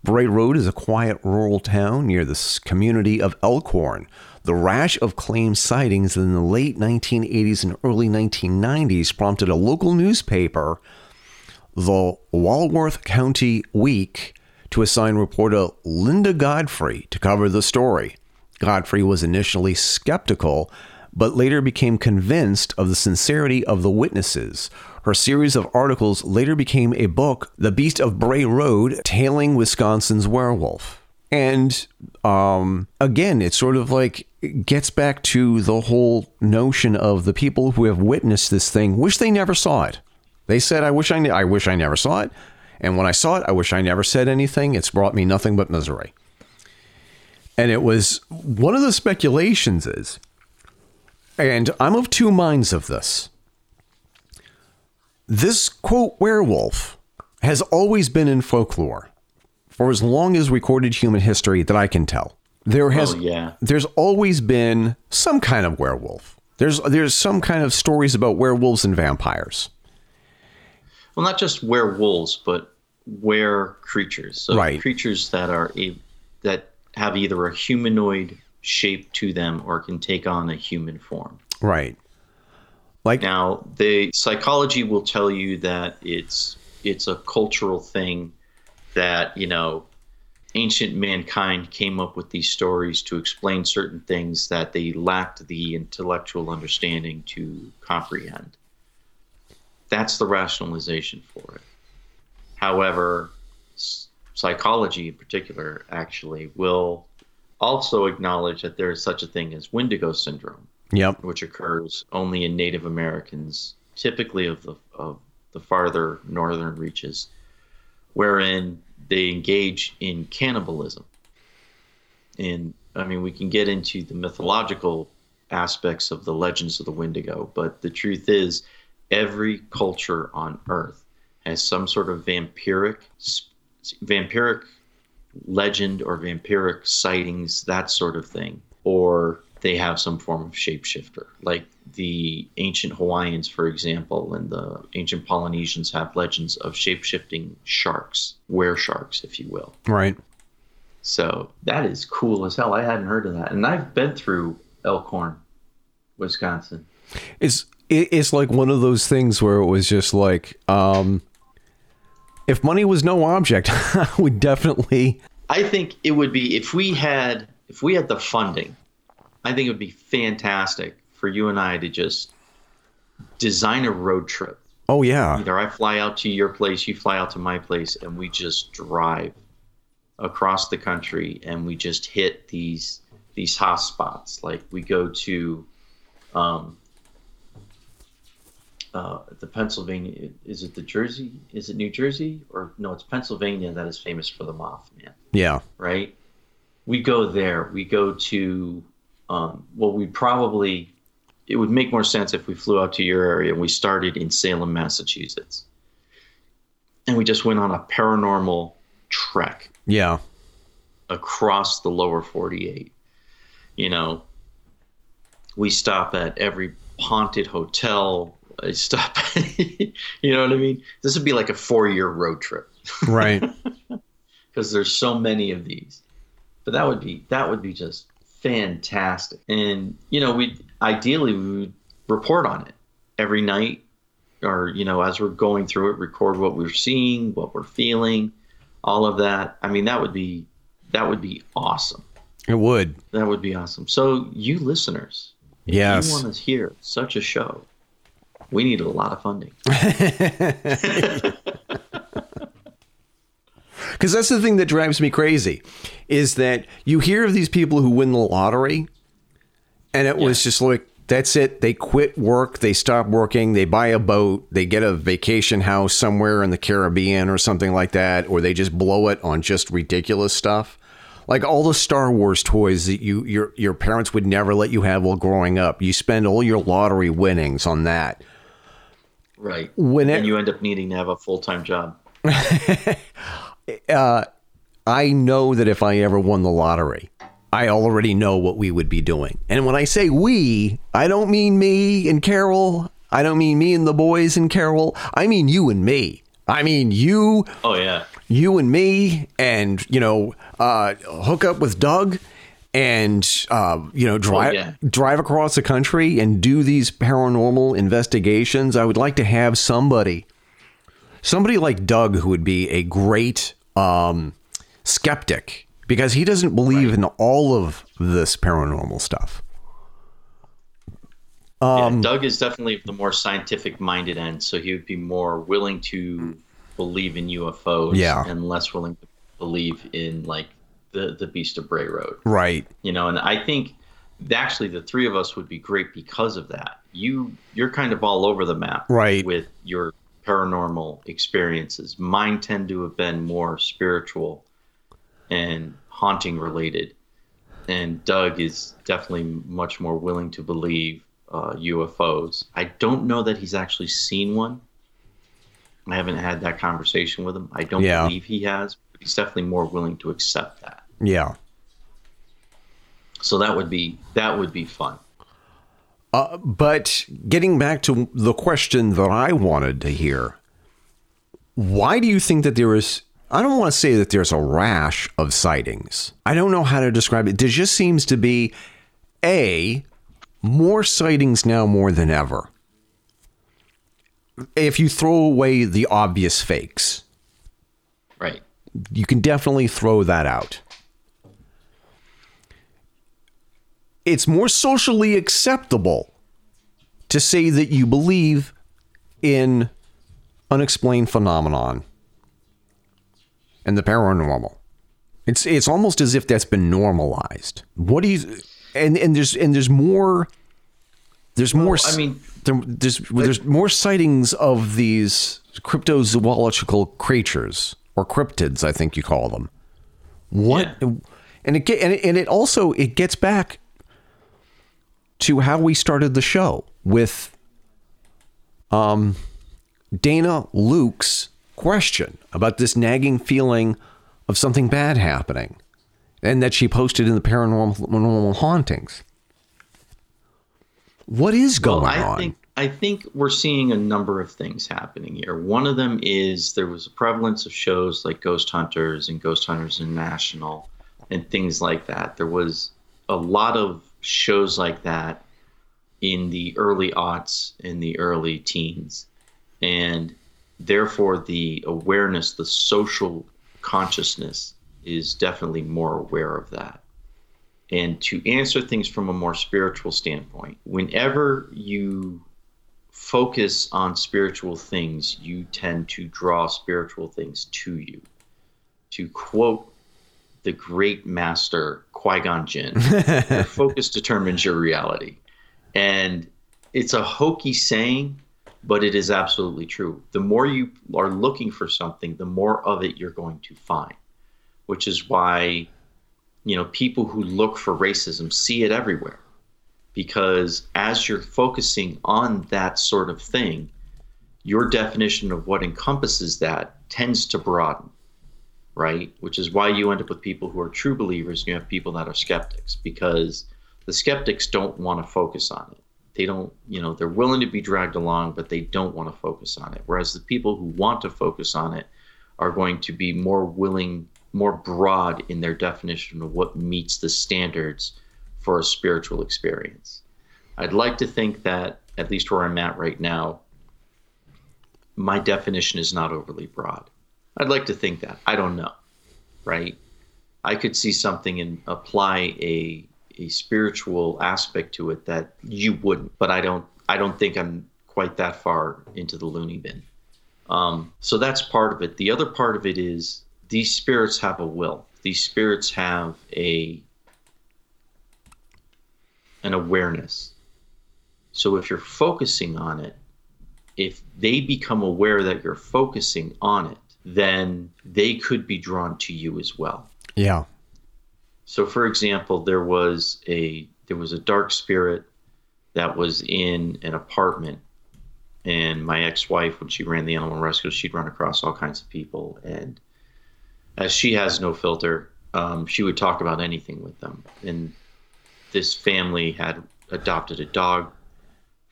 Bray Road is a quiet rural town near the community of Elkhorn. The rash of claimed sightings in the late nineteen eighties and early nineteen nineties prompted a local newspaper, the Walworth County Week, to assign reporter Linda Godfrey to cover the story. Godfrey was initially skeptical, but later became convinced of the sincerity of the witnesses. Her series of articles later became a book, The Beast of Bray Road, Tailing Wisconsin's Werewolf. And um, again, it's sort of like it gets back to the whole notion of the people who have witnessed this thing wish they never saw it. They said, I wish I, ne- I wish I never saw it. And when I saw it, I wish I never said anything. It's brought me nothing but misery. And it was one of the speculations is, and I'm of two minds of this. This, quote, werewolf has always been in folklore. For as long as recorded human history that I can tell, there has oh, yeah. there's always been some kind of werewolf. There's there's some kind of stories about werewolves and vampires. Well, not just werewolves, but were creatures. So right. Creatures that are a, that have either a humanoid shape to them or can take on a human form. Right. Like now, the psychology will tell you that it's it's a cultural thing. That, you know, ancient mankind came up with these stories to explain certain things that they lacked the intellectual understanding to comprehend. That's the rationalization for it. However, psychology in particular actually will also acknowledge that there is such a thing as Wendigo syndrome, yep. which occurs only in Native Americans, typically of the, of the farther northern reaches, wherein they engage in cannibalism. And I mean, we can get into the mythological aspects of the legends of the Wendigo, but the truth is every culture on earth has some sort of vampiric vampiric legend or vampiric sightings, that sort of thing, or they have some form of shapeshifter. Like the ancient Hawaiians, for example, and the ancient Polynesians have legends of shapeshifting sharks, weresharks, if you will. Right. So that is cool as hell. I hadn't heard of that. And I've been through Elkhorn, Wisconsin. It's, it's like one of those things where it was just like, um, if money was no object, I would definitely... I think it would be, if we had, if we had the funding... I think it would be fantastic for you and I to just design a road trip. Oh, yeah. Either I fly out to your place, you fly out to my place, and we just drive across the country and we just hit these these hot spots. Like we go to um, uh, the Pennsylvania. Is it the Jersey? Is it New Jersey? Or no, it's Pennsylvania that is famous for the Mothman. Yeah. Right? We go there. We go to... Um, well, we probably, it would make more sense if we flew out to your area and we started in Salem, Massachusetts. And we just went on a paranormal trek. Yeah. Across the lower forty-eight. You know, we stop at every haunted hotel. I stop, you know what I mean? This would be like a four-year road trip. Right. Because there's so many of these. But that would be, that would be just... fantastic. And, you know, we ideally we would report on it every night or, you know, as we're going through it, record what we're seeing, what we're feeling, all of that. I mean, that would be that would be awesome. It would. That would be awesome. So you listeners, if yes. you want to hear such a show, We need a lot of funding. Because that's the thing that drives me crazy, is that you hear of these people who win the lottery, and it yeah. was just like, that's it. They quit work. They stop working. They buy a boat. They get a vacation house somewhere in the Caribbean or something like that, or they just blow it on just ridiculous stuff. Like all the Star Wars toys that you your your parents would never let you have while growing up. You spend all your lottery winnings on that. Right. When it, and you end up needing to have a full-time job. uh, I know that if I ever won the lottery, I already know what we would be doing. And when I say we, I don't mean me and Carol. I don't mean me and the boys and Carol. I mean you and me. I mean you. Oh, yeah. You and me, and, you know, uh, hook up with Doug and, uh, you know, drive, oh, yeah. drive across the country and do these paranormal investigations. I would like to have somebody, somebody like Doug, who would be a great um, skeptic, because he doesn't believe right. in all of this paranormal stuff. Um, yeah, Doug is definitely the more scientific minded end, so he would be more willing to believe in U F Os yeah. and less willing to believe in like the, the Beast of Bray Road. Right. You know, and I think actually the three of us would be great because of that. You, you're kind of all over the map right. with your paranormal experiences. Mine tend to have been more spiritual and haunting related. And Doug is definitely much more willing to believe uh, U F Os. I don't know that he's actually seen one. I haven't had that conversation with him. I don't yeah. believe he has, but he's definitely more willing to accept that. Yeah. So that would be that would be fun. Uh, but getting back to the question that I wanted to hear, why do you think that there is, I don't want to say that there's a rash of sightings. I don't know how to describe it. There just seems to be, A, more sightings now more than ever. If you throw away the obvious fakes, right, you can definitely throw that out. It's more socially acceptable to say that you believe in unexplained phenomenon and the paranormal. It's it's almost as if that's been normalized. What do you and and there's and there's more. There's more. Well, I mean, there, there's there's more sightings of these cryptozoological creatures or cryptids, I think you call them. What? Yeah. And it and it, and it also it gets back to how we started the show with um, Dana Luke's question about this nagging feeling of something bad happening, and that she posted in the Paranormal Hauntings. What is going well, I on? Think, I think we're seeing a number of things happening here. One of them is there was a prevalence of shows like Ghost Hunters and Ghost Hunters International and things like that. There was a lot of shows like that in the early aughts, in the early teens. And therefore, the awareness, the social consciousness is definitely more aware of that. And to answer things from a more spiritual standpoint, whenever you focus on spiritual things, you tend to draw spiritual things to you. To quote the great master Qui-Gon Jinn, your focus determines your reality. And it's a hokey saying, but it is absolutely true. The more you are looking for something, the more of it you're going to find, which is why... You know, people who look for racism see it everywhere, because as you're focusing on that sort of thing, your definition of what encompasses that tends to broaden, right? Which is why you end up with people who are true believers and you have people that are skeptics, because the skeptics don't want to focus on it. They don't, you know, they're willing to be dragged along, but they don't want to focus on it. Whereas the people who want to focus on it are going to be more willing, more broad in their definition of what meets the standards for a spiritual experience. I'd like to think that, at least where I'm at right now, my definition is not overly broad. I'd like to think that. I don't know, right? I could see something and apply a a spiritual aspect to it that you wouldn't, but I don't I don't think I'm quite that far into the loony bin. Um, so that's part of it. The other part of it is these spirits have a will. These spirits have a an awareness. So if you're focusing on it, if they become aware that you're focusing on it, then they could be drawn to you as well. Yeah. So for example, there was a there was a dark spirit that was in an apartment. And my ex-wife, when she ran the animal rescue, she'd run across all kinds of people. And as she has no filter, um, she would talk about anything with them. And this family had adopted a dog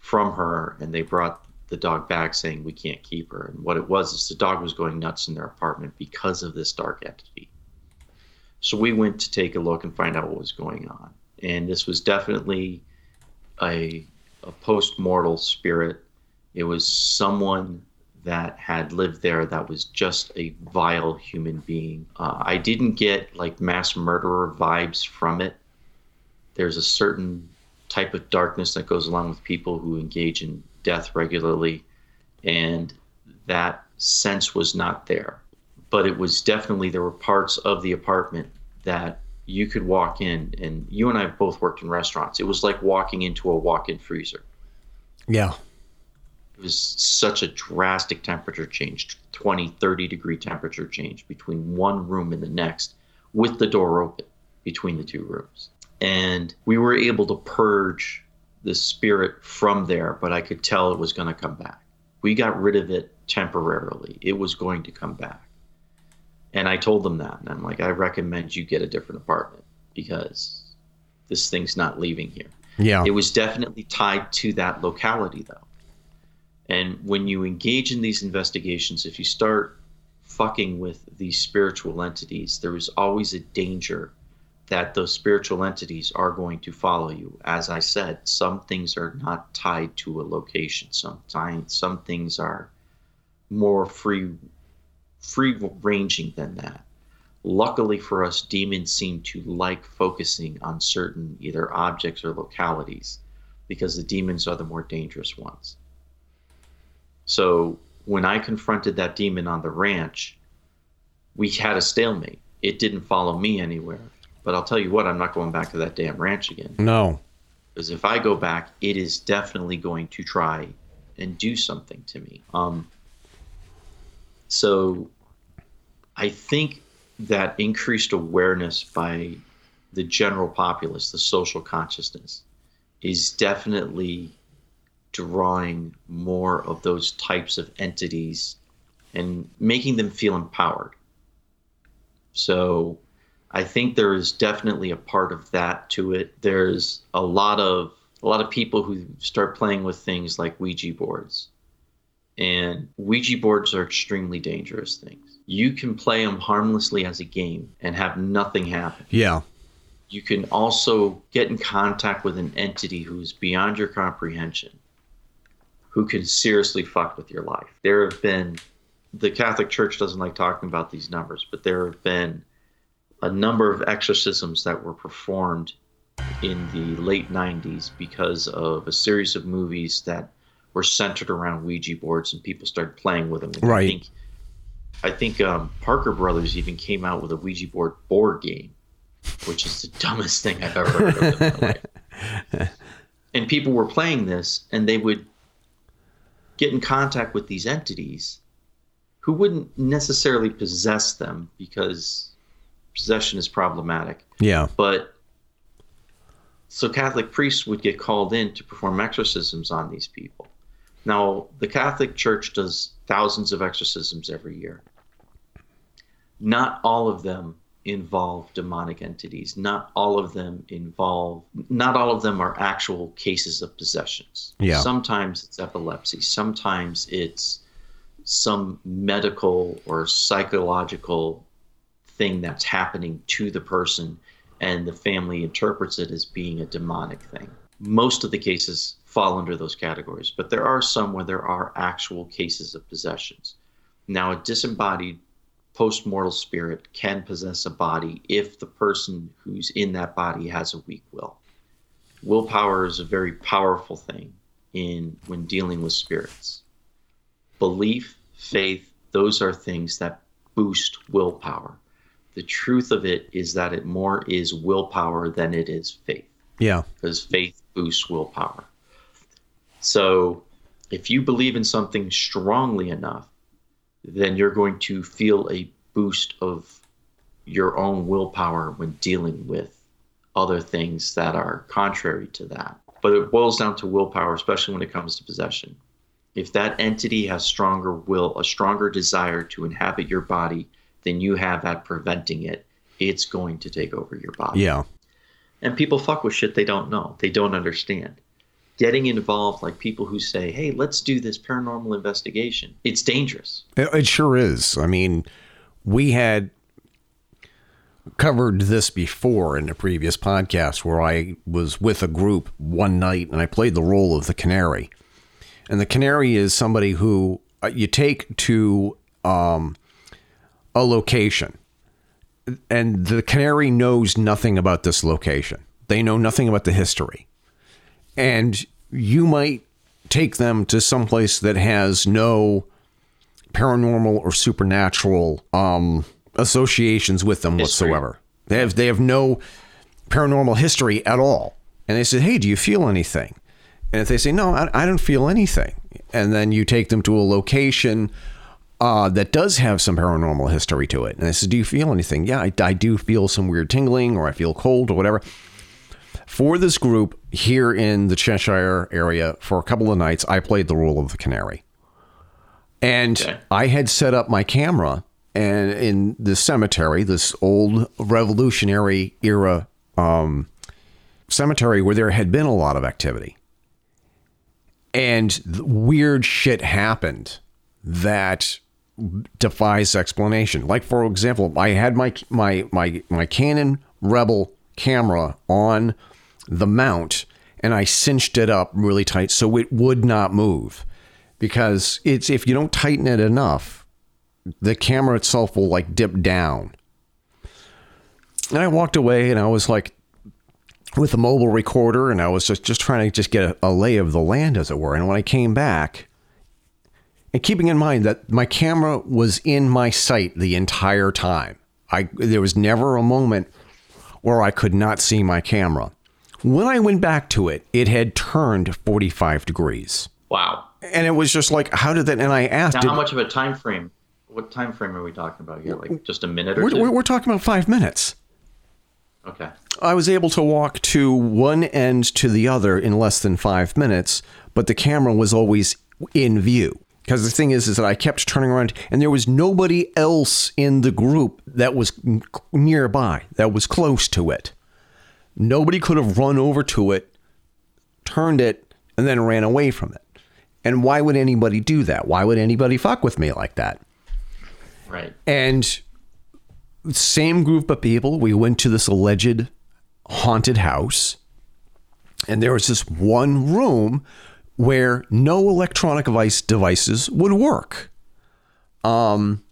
from her, and they brought the dog back saying, we can't keep her. And what it was is the dog was going nuts in their apartment because of this dark entity. So we went to take a look and find out what was going on. And this was definitely a, a post-mortal spirit. It was someone that had lived there that was just a vile human being. Uh, I didn't get like mass murderer vibes from it. There's a certain type of darkness that goes along with people who engage in death regularly, and that sense was not there. But it was definitely, there were parts of the apartment that you could walk in, and you and I both worked in restaurants. It was like walking into a walk-in freezer. Yeah. It was such a drastic temperature change, twenty, thirty degree temperature change between one room and the next, with the door open between the two rooms. And we were able to purge the spirit from there, but I could tell it was going to come back. We got rid of it temporarily. It was going to come back. And I told them that, and I'm like, I recommend you get a different apartment because this thing's not leaving here. Yeah. It was definitely tied to that locality, though. And when you engage in these investigations, if you start fucking with these spiritual entities, there is always a danger that those spiritual entities are going to follow you. As I said, some things are not tied to a location. Sometimes some things are more free, free ranging than that. Luckily for us, demons seem to like focusing on certain either objects or localities because the demons are the more dangerous ones. So when I confronted that demon on the ranch, we had a stalemate. It didn't follow me anywhere. But I'll tell you what, I'm not going back to that damn ranch again. No. Because if I go back, it is definitely going to try and do something to me. Um. So I think that increased awareness by the general populace, the social consciousness, is definitely drawing more of those types of entities and making them feel empowered. So I think there is definitely a part of that to it. There's a lot of a lot of people who start playing with things like Ouija boards. And Ouija boards are extremely dangerous things. You can play them harmlessly as a game and have nothing happen. Yeah. You can also get in contact with an entity who's beyond your comprehension, who can seriously fuck with your life. There have been, the Catholic Church doesn't like talking about these numbers, but there have been a number of exorcisms that were performed in the late nineties because of a series of movies that were centered around Ouija boards, and people started playing with them. And right. I think, I think um, Parker Brothers even came out with a Ouija board board game, which is the dumbest thing I've ever heard of in my life. And people were playing this, and they would get in contact with these entities who wouldn't necessarily possess them because possession is problematic. Yeah. But so Catholic priests would get called in to perform exorcisms on these people. Now, the Catholic Church does thousands of exorcisms every year. Not all of them involve demonic entities. Not all of them involve, not all of them are actual cases of possessions. Yeah. Sometimes it's epilepsy. Sometimes it's some medical or psychological thing that's happening to the person, and the family interprets it as being a demonic thing. Most of the cases fall under those categories, but there are some where there are actual cases of possessions. Now, a disembodied post-mortal spirit can possess a body if the person who's in that body has a weak will. Willpower is a very powerful thing. in when dealing with spirits. Belief, faith, those are things that boost willpower. The truth of it is that it more is willpower than it is faith. Yeah. Because faith boosts willpower. So if you believe in something strongly enough, then you're going to feel a boost of your own willpower when dealing with other things that are contrary to that. But it boils down to willpower, especially when it comes to possession. If that entity has stronger will, a stronger desire to inhabit your body than you have at preventing it, it's going to take over your body. Yeah. And people fuck with shit they don't know. They don't understand. Getting involved, like people who say, hey, let's do this paranormal investigation. It's dangerous. It sure is. I mean, we had covered this before in the previous podcast where I was with a group one night and I played the role of the canary. And the canary is somebody who you take to um, a location, and the canary knows nothing about this location. They know nothing about the history. And you might take them to someplace that has no paranormal or supernatural um, associations with them history. whatsoever. They have they have no paranormal history at all. And they said, hey, do you feel anything? And if they say, no, I, I don't feel anything. And then you take them to a location uh, that does have some paranormal history to it. And they say, do you feel anything? Yeah, I, I do feel some weird tingling, or I feel cold, or whatever. For this group here in the Cheshire area, for a couple of nights, I played the role of the canary. And okay. I had set up my camera and in the cemetery, this old Revolutionary era um, cemetery where there had been a lot of activity. And weird shit happened that defies explanation. Like, for example, I had my my my my Canon Rebel camera on the mount, and I cinched it up really tight so it would not move, because it's if you don't tighten it enough, the camera itself will like dip down. And I walked away, and I was like, with a mobile recorder, and I was just, just trying to just get a, a lay of the land, as it were. And when I came back, and keeping in mind that my camera was in my sight the entire time, I there was never a moment where I could not see my camera. When I went back to it, it had turned forty-five degrees. Wow! And it was just like, how did that? And I asked, now, how much of a time frame? What time frame are we talking about here? Like just a minute or we're, two? We're talking about five minutes. Okay. I was able to walk to one end to the other in less than five minutes, but the camera was always in view. Because the thing is, is that I kept turning around, and there was nobody else in the group that was nearby, that was close to it. Nobody could have run over to it, turned it, and then ran away from it. And why would anybody do that? Why would anybody fuck with me like that? Right. And same group of people, we went to this alleged haunted house, and there was this one room where no electronic device devices would work. Um,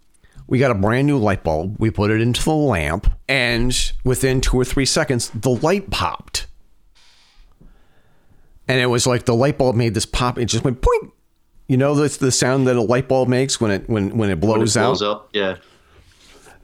we got a brand new light bulb. We put it into the lamp, and within two or three seconds, the light popped. And it was like the light bulb made this pop. It just went boing. You know, that's the sound that a light bulb makes when it when when it blows out. When it blows up, yeah.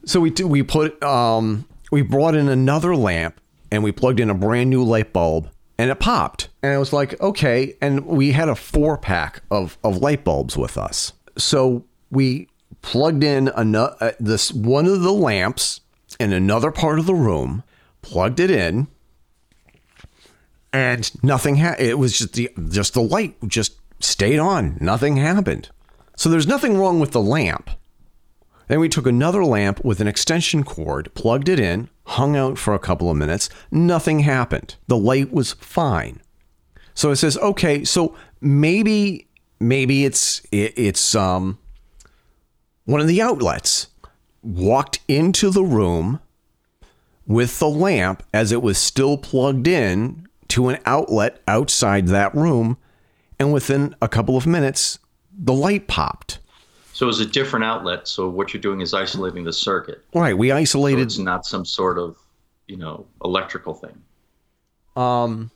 So we we put um, we brought in another lamp, and we plugged in a brand new light bulb, and it popped. And I was like, OK. And we had a four pack of, of light bulbs with us. So we plugged in another, uh, this one of the lamps in another part of the room, plugged it in, and nothing happened. It was just the just the light just stayed on. Nothing happened. So there's nothing wrong with the lamp. Then we took another lamp with an extension cord, plugged it in, hung out for a couple of minutes. Nothing happened. The light was fine. So it says, okay, so maybe maybe it's it, it's um one of the outlets. Walked into the room with the lamp as it was still plugged in to an outlet outside that room, and within a couple of minutes, the light popped. So it's a different outlet. So what you're doing is isolating the circuit. Right. We isolated. So it's not some sort of, you know, electrical thing. Um,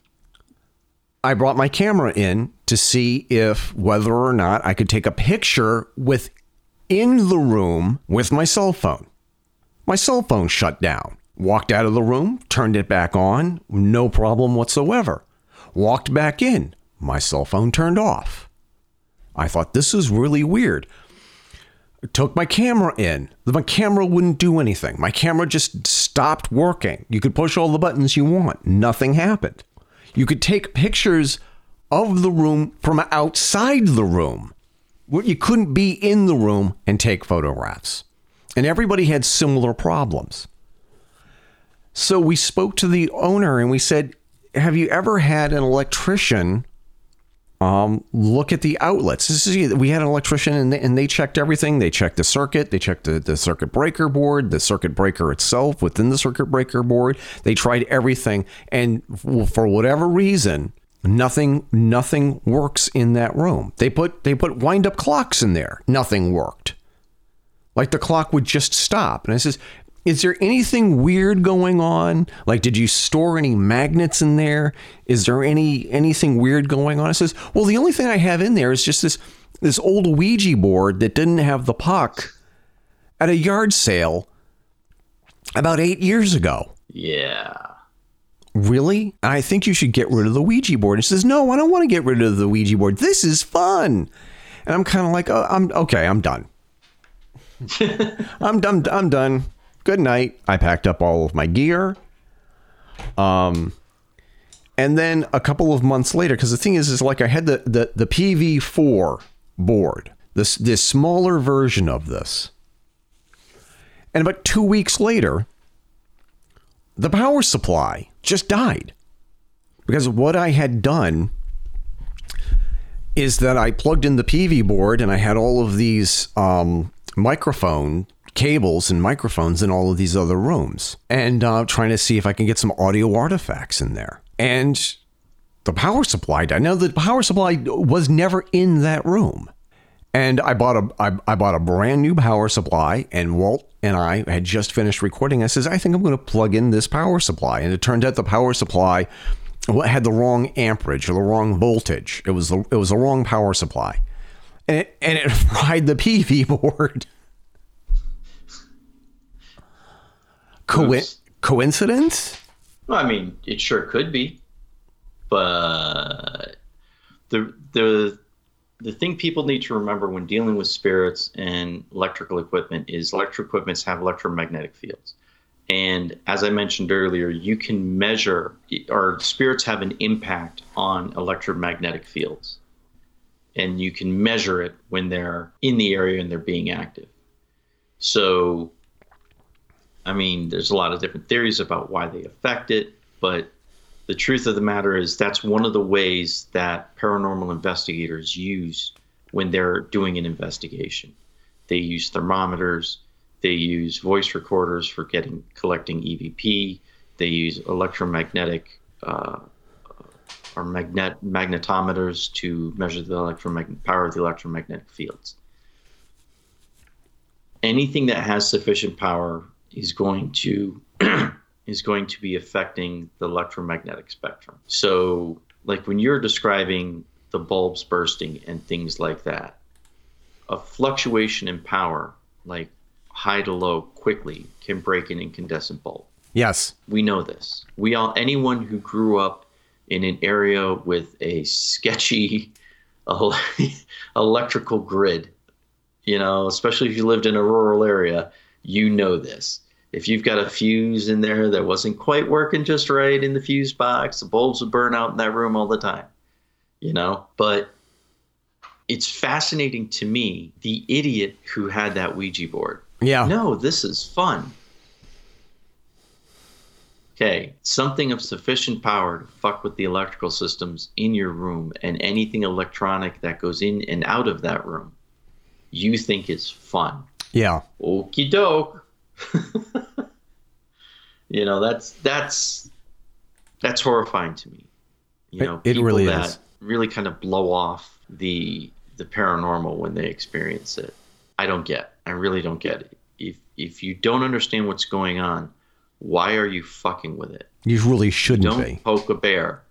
I brought my camera in to see if whether or not I could take a picture within the room with my cell phone. My cell phone shut down. Walked out of the room, turned it back on, no problem whatsoever. Walked back in, my cell phone turned off. I thought, this is really weird. Took my camera in. My camera wouldn't do anything. My camera just stopped working. You could push all the buttons you want. Nothing happened. You could take pictures of the room from outside the room. You couldn't be in the room and take photographs. And everybody had similar problems. So we spoke to the owner and we said, have you ever had an electrician um, look at the outlets? This is, we had an electrician and they, and they checked everything. They checked the circuit. They checked the, the circuit breaker board, the circuit breaker itself within the circuit breaker board. They tried everything. And for whatever reason, nothing, nothing works in that room. They put they put wind up clocks in there. Nothing worked. Like the clock would just stop. And I says, is there anything weird going on? Like, did you store any magnets in there? Is there any anything weird going on? I says, well, the only thing I have in there is just this this old Ouija board that didn't have the puck at a yard sale about eight years ago. Yeah. Really? I think you should get rid of the Ouija board. And she says, no, I don't want to get rid of the Ouija board. This is fun. And I'm kind of like, oh, I'm okay. I'm done. I'm done. I'm done. Good night. I packed up all of my gear. Um, and then a couple of months later, because the thing is, is like I had the, the, the P V four board, this, this smaller version of this. And about two weeks later, the power supply just died because what I had done is that I plugged in the P V board and I had all of these um, microphone cables and microphones in all of these other rooms and uh, trying to see if I can get some audio artifacts in there. And the power supply died. Now, the power supply was never in that room. And I bought a I, I bought a brand new power supply, and Walt and I had just finished recording. I says, I think I'm going to plug in this power supply. And it turned out the power supply had the wrong amperage or the wrong voltage. It was the, it was the wrong power supply. And it, and it fried the P V board. Co- coincidence? Well, I mean, it sure could be, but the the the thing people need to remember when dealing with spirits and electrical equipment is electrical equipments have electromagnetic fields, and as I mentioned earlier, you can measure or spirits have an impact on electromagnetic fields, and you can measure it when they're in the area and they're being active. So. I mean, there's a lot of different theories about why they affect it, but the truth of the matter is that's one of the ways that paranormal investigators use when they're doing an investigation. They use thermometers, they use voice recorders for getting collecting E V P, they use electromagnetic uh, or magnet magnetometers to measure the electromagnetic power of the electromagnetic fields. Anything that has sufficient power is going to is going to be affecting the electromagnetic spectrum. So like when you're describing the bulbs bursting and things like that, a fluctuation in power, like high to low quickly, can break an incandescent bulb. Yes. We know this. We all, anyone who grew up in an area with a sketchy electrical grid, you know, especially if you lived in a rural area, you know this. If you've got a fuse in there that wasn't quite working just right in the fuse box, the bulbs would burn out in that room all the time, you know? But it's fascinating to me, the idiot who had that Ouija board. Yeah. No, this is fun. Okay, something of sufficient power to fuck with the electrical systems in your room and anything electronic that goes in and out of that room, you think is fun. Yeah. Okie doke. You know, that's that's that's horrifying to me. You know, it, it really that is. Really kind of blow off the the paranormal when they experience it. I don't get. I really don't get it. If if you don't understand what's going on, why are you fucking with it? You really shouldn't. Don't be. Poke a bear.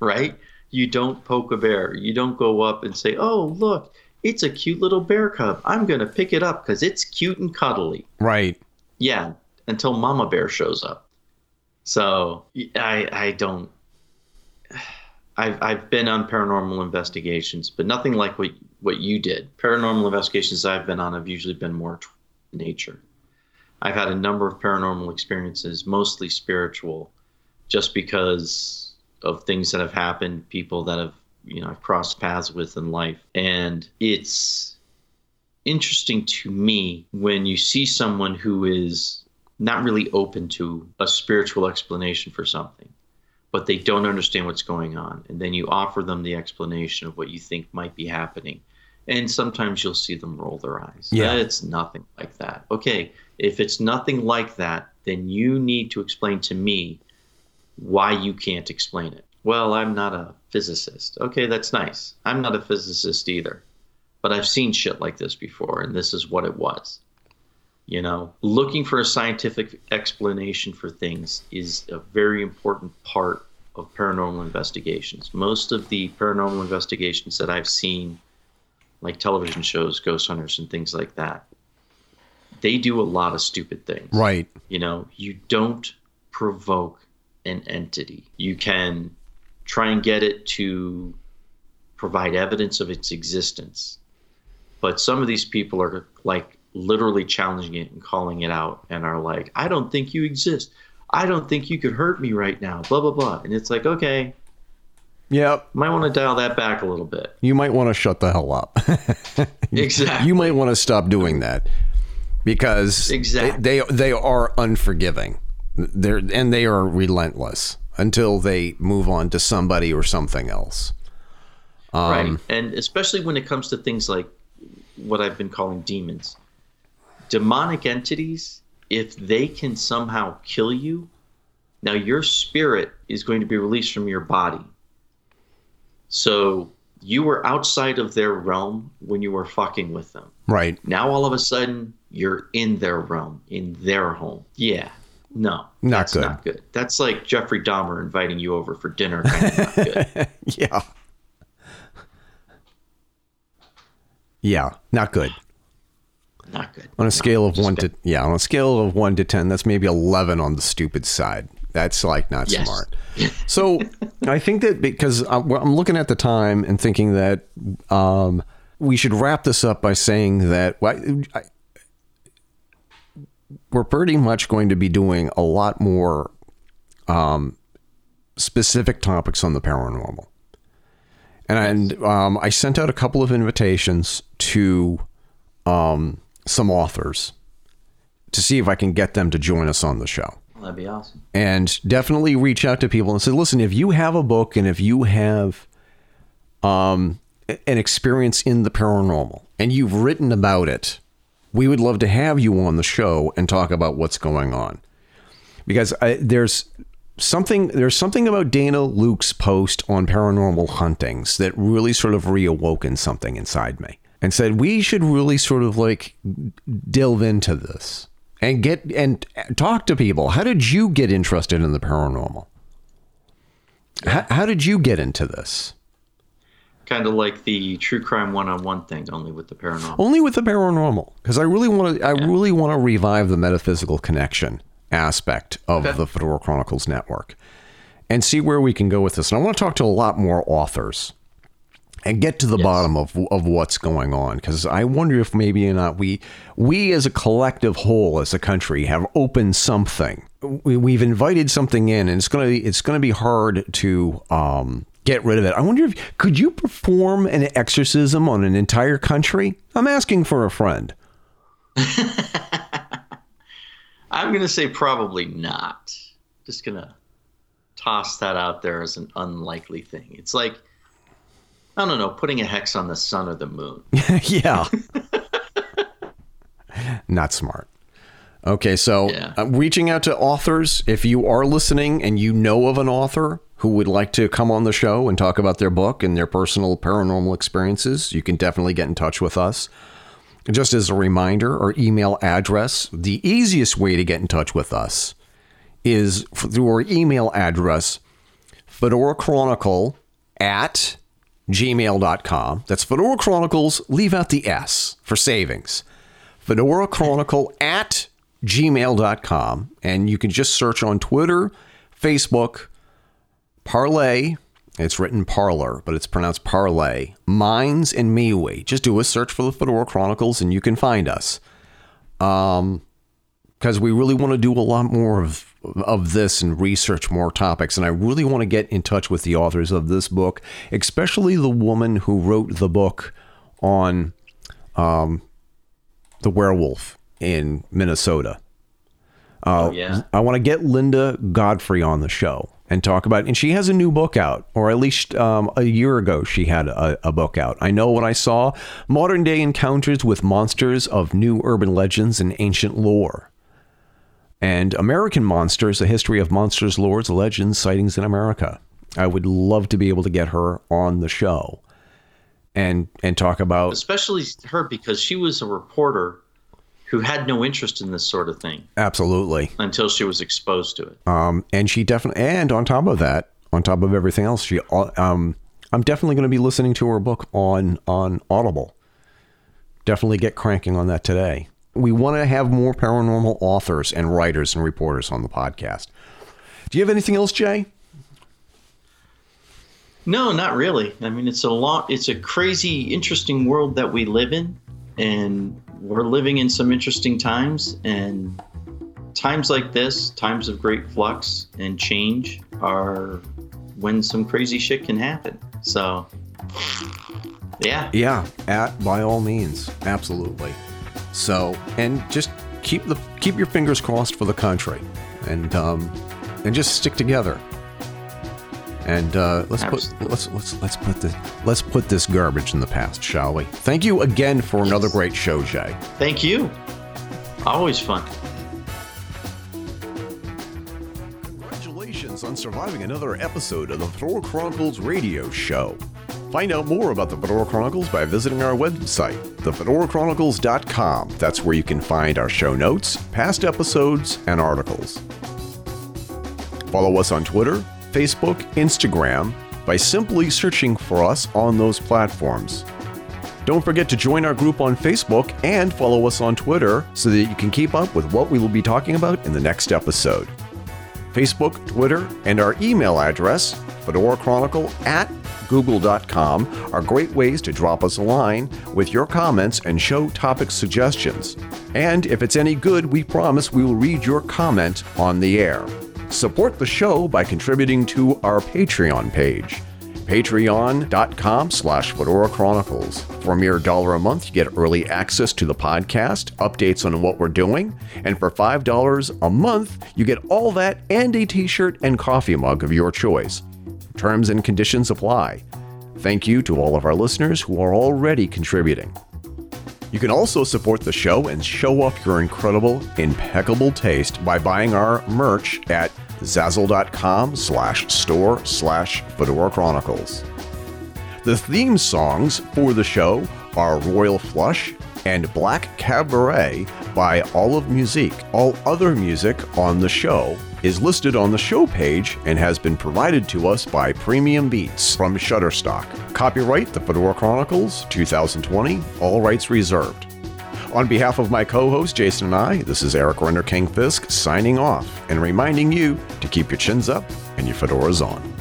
Right? You don't poke a bear. You don't go up and say, oh, look, it's a cute little bear cub. I'm going to pick it up because it's cute and cuddly. Right. Yeah, until Mama Bear shows up. So I I don't – I've I've been on paranormal investigations, but nothing like what, what you did. Paranormal investigations I've been on have usually been more t- nature. I've had a number of paranormal experiences, mostly spiritual, just because – of things that have happened, people that have, you know, I've crossed paths with in life. And it's interesting to me when you see someone who is not really open to a spiritual explanation for something, but they don't understand what's going on. And then you offer them the explanation of what you think might be happening. And sometimes you'll see them roll their eyes. Yeah. It's nothing like that. Okay, if it's nothing like that, then you need to explain to me why you can't explain it. Well, I'm not a physicist. Okay, that's nice. I'm not a physicist either, but I've seen shit like this before, and this is what it was. You know, looking for a scientific explanation for things is a very important part of paranormal investigations. Most of the paranormal investigations that I've seen, like television shows, ghost hunters, and things like that, they do a lot of stupid things. Right. You know, you don't provoke an entity. You can try and get it to provide evidence of its existence. But some of these people are like literally challenging it and calling it out and are like, I don't think you exist. I don't think you could hurt me right now, blah, blah, blah. And it's like, okay. Yep. Might want to dial that back a little bit. You might want to shut the hell up. Exactly. You might want to stop doing that because exactly. they, they, they are unforgiving. They're, and they are relentless until they move on to somebody or something else. Um, right. And especially when it comes to things like what I've been calling demons. Demonic entities, if they can somehow kill you, now your spirit is going to be released from your body. So you were outside of their realm when you were fucking with them. Right. Now all of a sudden you're in their realm, in their home. Yeah. No, not that's good. not good. That's like Jeffrey Dahmer inviting you over for dinner. Kind of not good. Yeah. Yeah, not good. Not good. On a scale no, of one bad. to, yeah, on a scale of one to ten, that's maybe eleven on the stupid side. That's like not yes. smart. So I think that because I'm, I'm looking at the time and thinking that um, we should wrap this up by saying that well, I, I, we're pretty much going to be doing a lot more um, specific topics on the paranormal. And, yes. and um, I sent out a couple of invitations to um, some authors to see if I can get them to join us on the show. Well, that'd be awesome. And definitely reach out to people and say, listen, if you have a book and if you have um, an experience in the paranormal and you've written about it, we would love to have you on the show and talk about what's going on, because I, there's something there's something about Dana Luke's post on Paranormal Hauntings that really sort of reawoken something inside me and said we should really sort of like delve into this and get and talk to people. How did you get interested in the paranormal? How, how did you get into this? Kind of like the true crime one-on-one thing, only with the paranormal. Only with the paranormal, because I really want to. I yeah. really want to revive the metaphysical connection aspect of okay. the Fedora Chronicles network, and see where we can go with this. And I want to talk to a lot more authors, and get to the yes. bottom of of what's going on. Because I wonder if maybe or not we we as a collective whole, as a country, have opened something. We, we've invited something in, and it's gonna be, it's gonna be hard to. Um, Get rid of it. I wonder if, could you perform an exorcism on an entire country? I'm asking for a friend. I'm going to say probably not. Just going to toss that out there as an unlikely thing. It's like, I don't know, putting a hex on the sun or the moon. Yeah. Not smart. Okay, so yeah. uh, reaching out to authors, if you are listening and you know of an author who would like to come on the show and talk about their book and their personal paranormal experiences, you can definitely get in touch with us. Just as a reminder, our email address, the easiest way to get in touch with us is through our email address, fedorachronicle at gmail dot com. That's Fedora Chronicles. Leave out the S for savings. Fedora Chronicle at gmail dot com. And you can just search on Twitter, Facebook, Parlay. It's written parlor, but it's pronounced parlay. Minds and MeWe. Just do a search for the Fedora Chronicles and you can find us. Um, because we really want to do a lot more of, of this and research more topics. And I really want to get in touch with the authors of this book, especially the woman who wrote the book on um, the werewolf in Minnesota. Uh, oh, yeah. I want to get Linda Godfrey on the show and talk about it. And she has a new book out, or at least um, a year ago she had a, a book out. I Know What I Saw: Modern Day Encounters with Monsters of New Urban Legends and Ancient Lore, and American Monsters: A History of Monsters, Lords, Legends, Sightings in America. I would love to be able to get her on the show and and talk about, especially her, because she was a reporter who had no interest in this sort of thing. Absolutely. Until she was exposed to it. Um, and she definitely, and on top of that, on top of everything else, she, um, I'm definitely going to be listening to her book on, on Audible. Definitely get cranking on that today. We want to have more paranormal authors and writers and reporters on the podcast. Do you have anything else, Jay? No, not really. I mean, it's a lot, it's a crazy, interesting world that we live in. And we're living in some interesting times, and times like this, times of great flux and change, are when some crazy shit can happen. So, yeah. Yeah, at, by all means. Absolutely. So, and just keep the keep your fingers crossed for the country, and um, and just stick together. And uh, let's put let's let's let's put this let's put this garbage in the past, shall we? Thank you again for yes. another great show, Jay. Thank you. Always fun. Congratulations on surviving another episode of the Fedora Chronicles radio show. Find out more about the Fedora Chronicles by visiting our website, the fedora chronicles dot com. That's where you can find our show notes, past episodes, and articles. Follow us on Twitter, Facebook, Instagram, by simply searching for us on those platforms. Don't forget to join our group on Facebook and follow us on Twitter so that you can keep up with what we will be talking about in the next episode. Facebook, Twitter, and our email address, fedora chronicle at google dot com, are great ways to drop us a line with your comments and show topic suggestions. And if it's any good, we promise we will read your comment on the air. Support the show by contributing to our Patreon page, patreon.com slash Fedora Chronicles. For a mere dollar a month, you get early access to the podcast, updates on what we're doing, and for five dollars a month, you get all that and a t-shirt and coffee mug of your choice. Terms and conditions apply. Thank you to all of our listeners who are already contributing. You can also support the show and show off your incredible, impeccable taste by buying our merch at Zazzle.com slash store slash Fedora Chronicles. The theme songs for the show are Royal Flush and Black Cabaret by Olive Music. All other music on the show is listed on the show page and has been provided to us by Premium Beats from Shutterstock. Copyright The Fedora Chronicles twenty twenty, all rights reserved. On behalf of my co-host Jason and I, this is Eric Renderking King Fisk signing off and reminding you to keep your chins up and your fedoras on.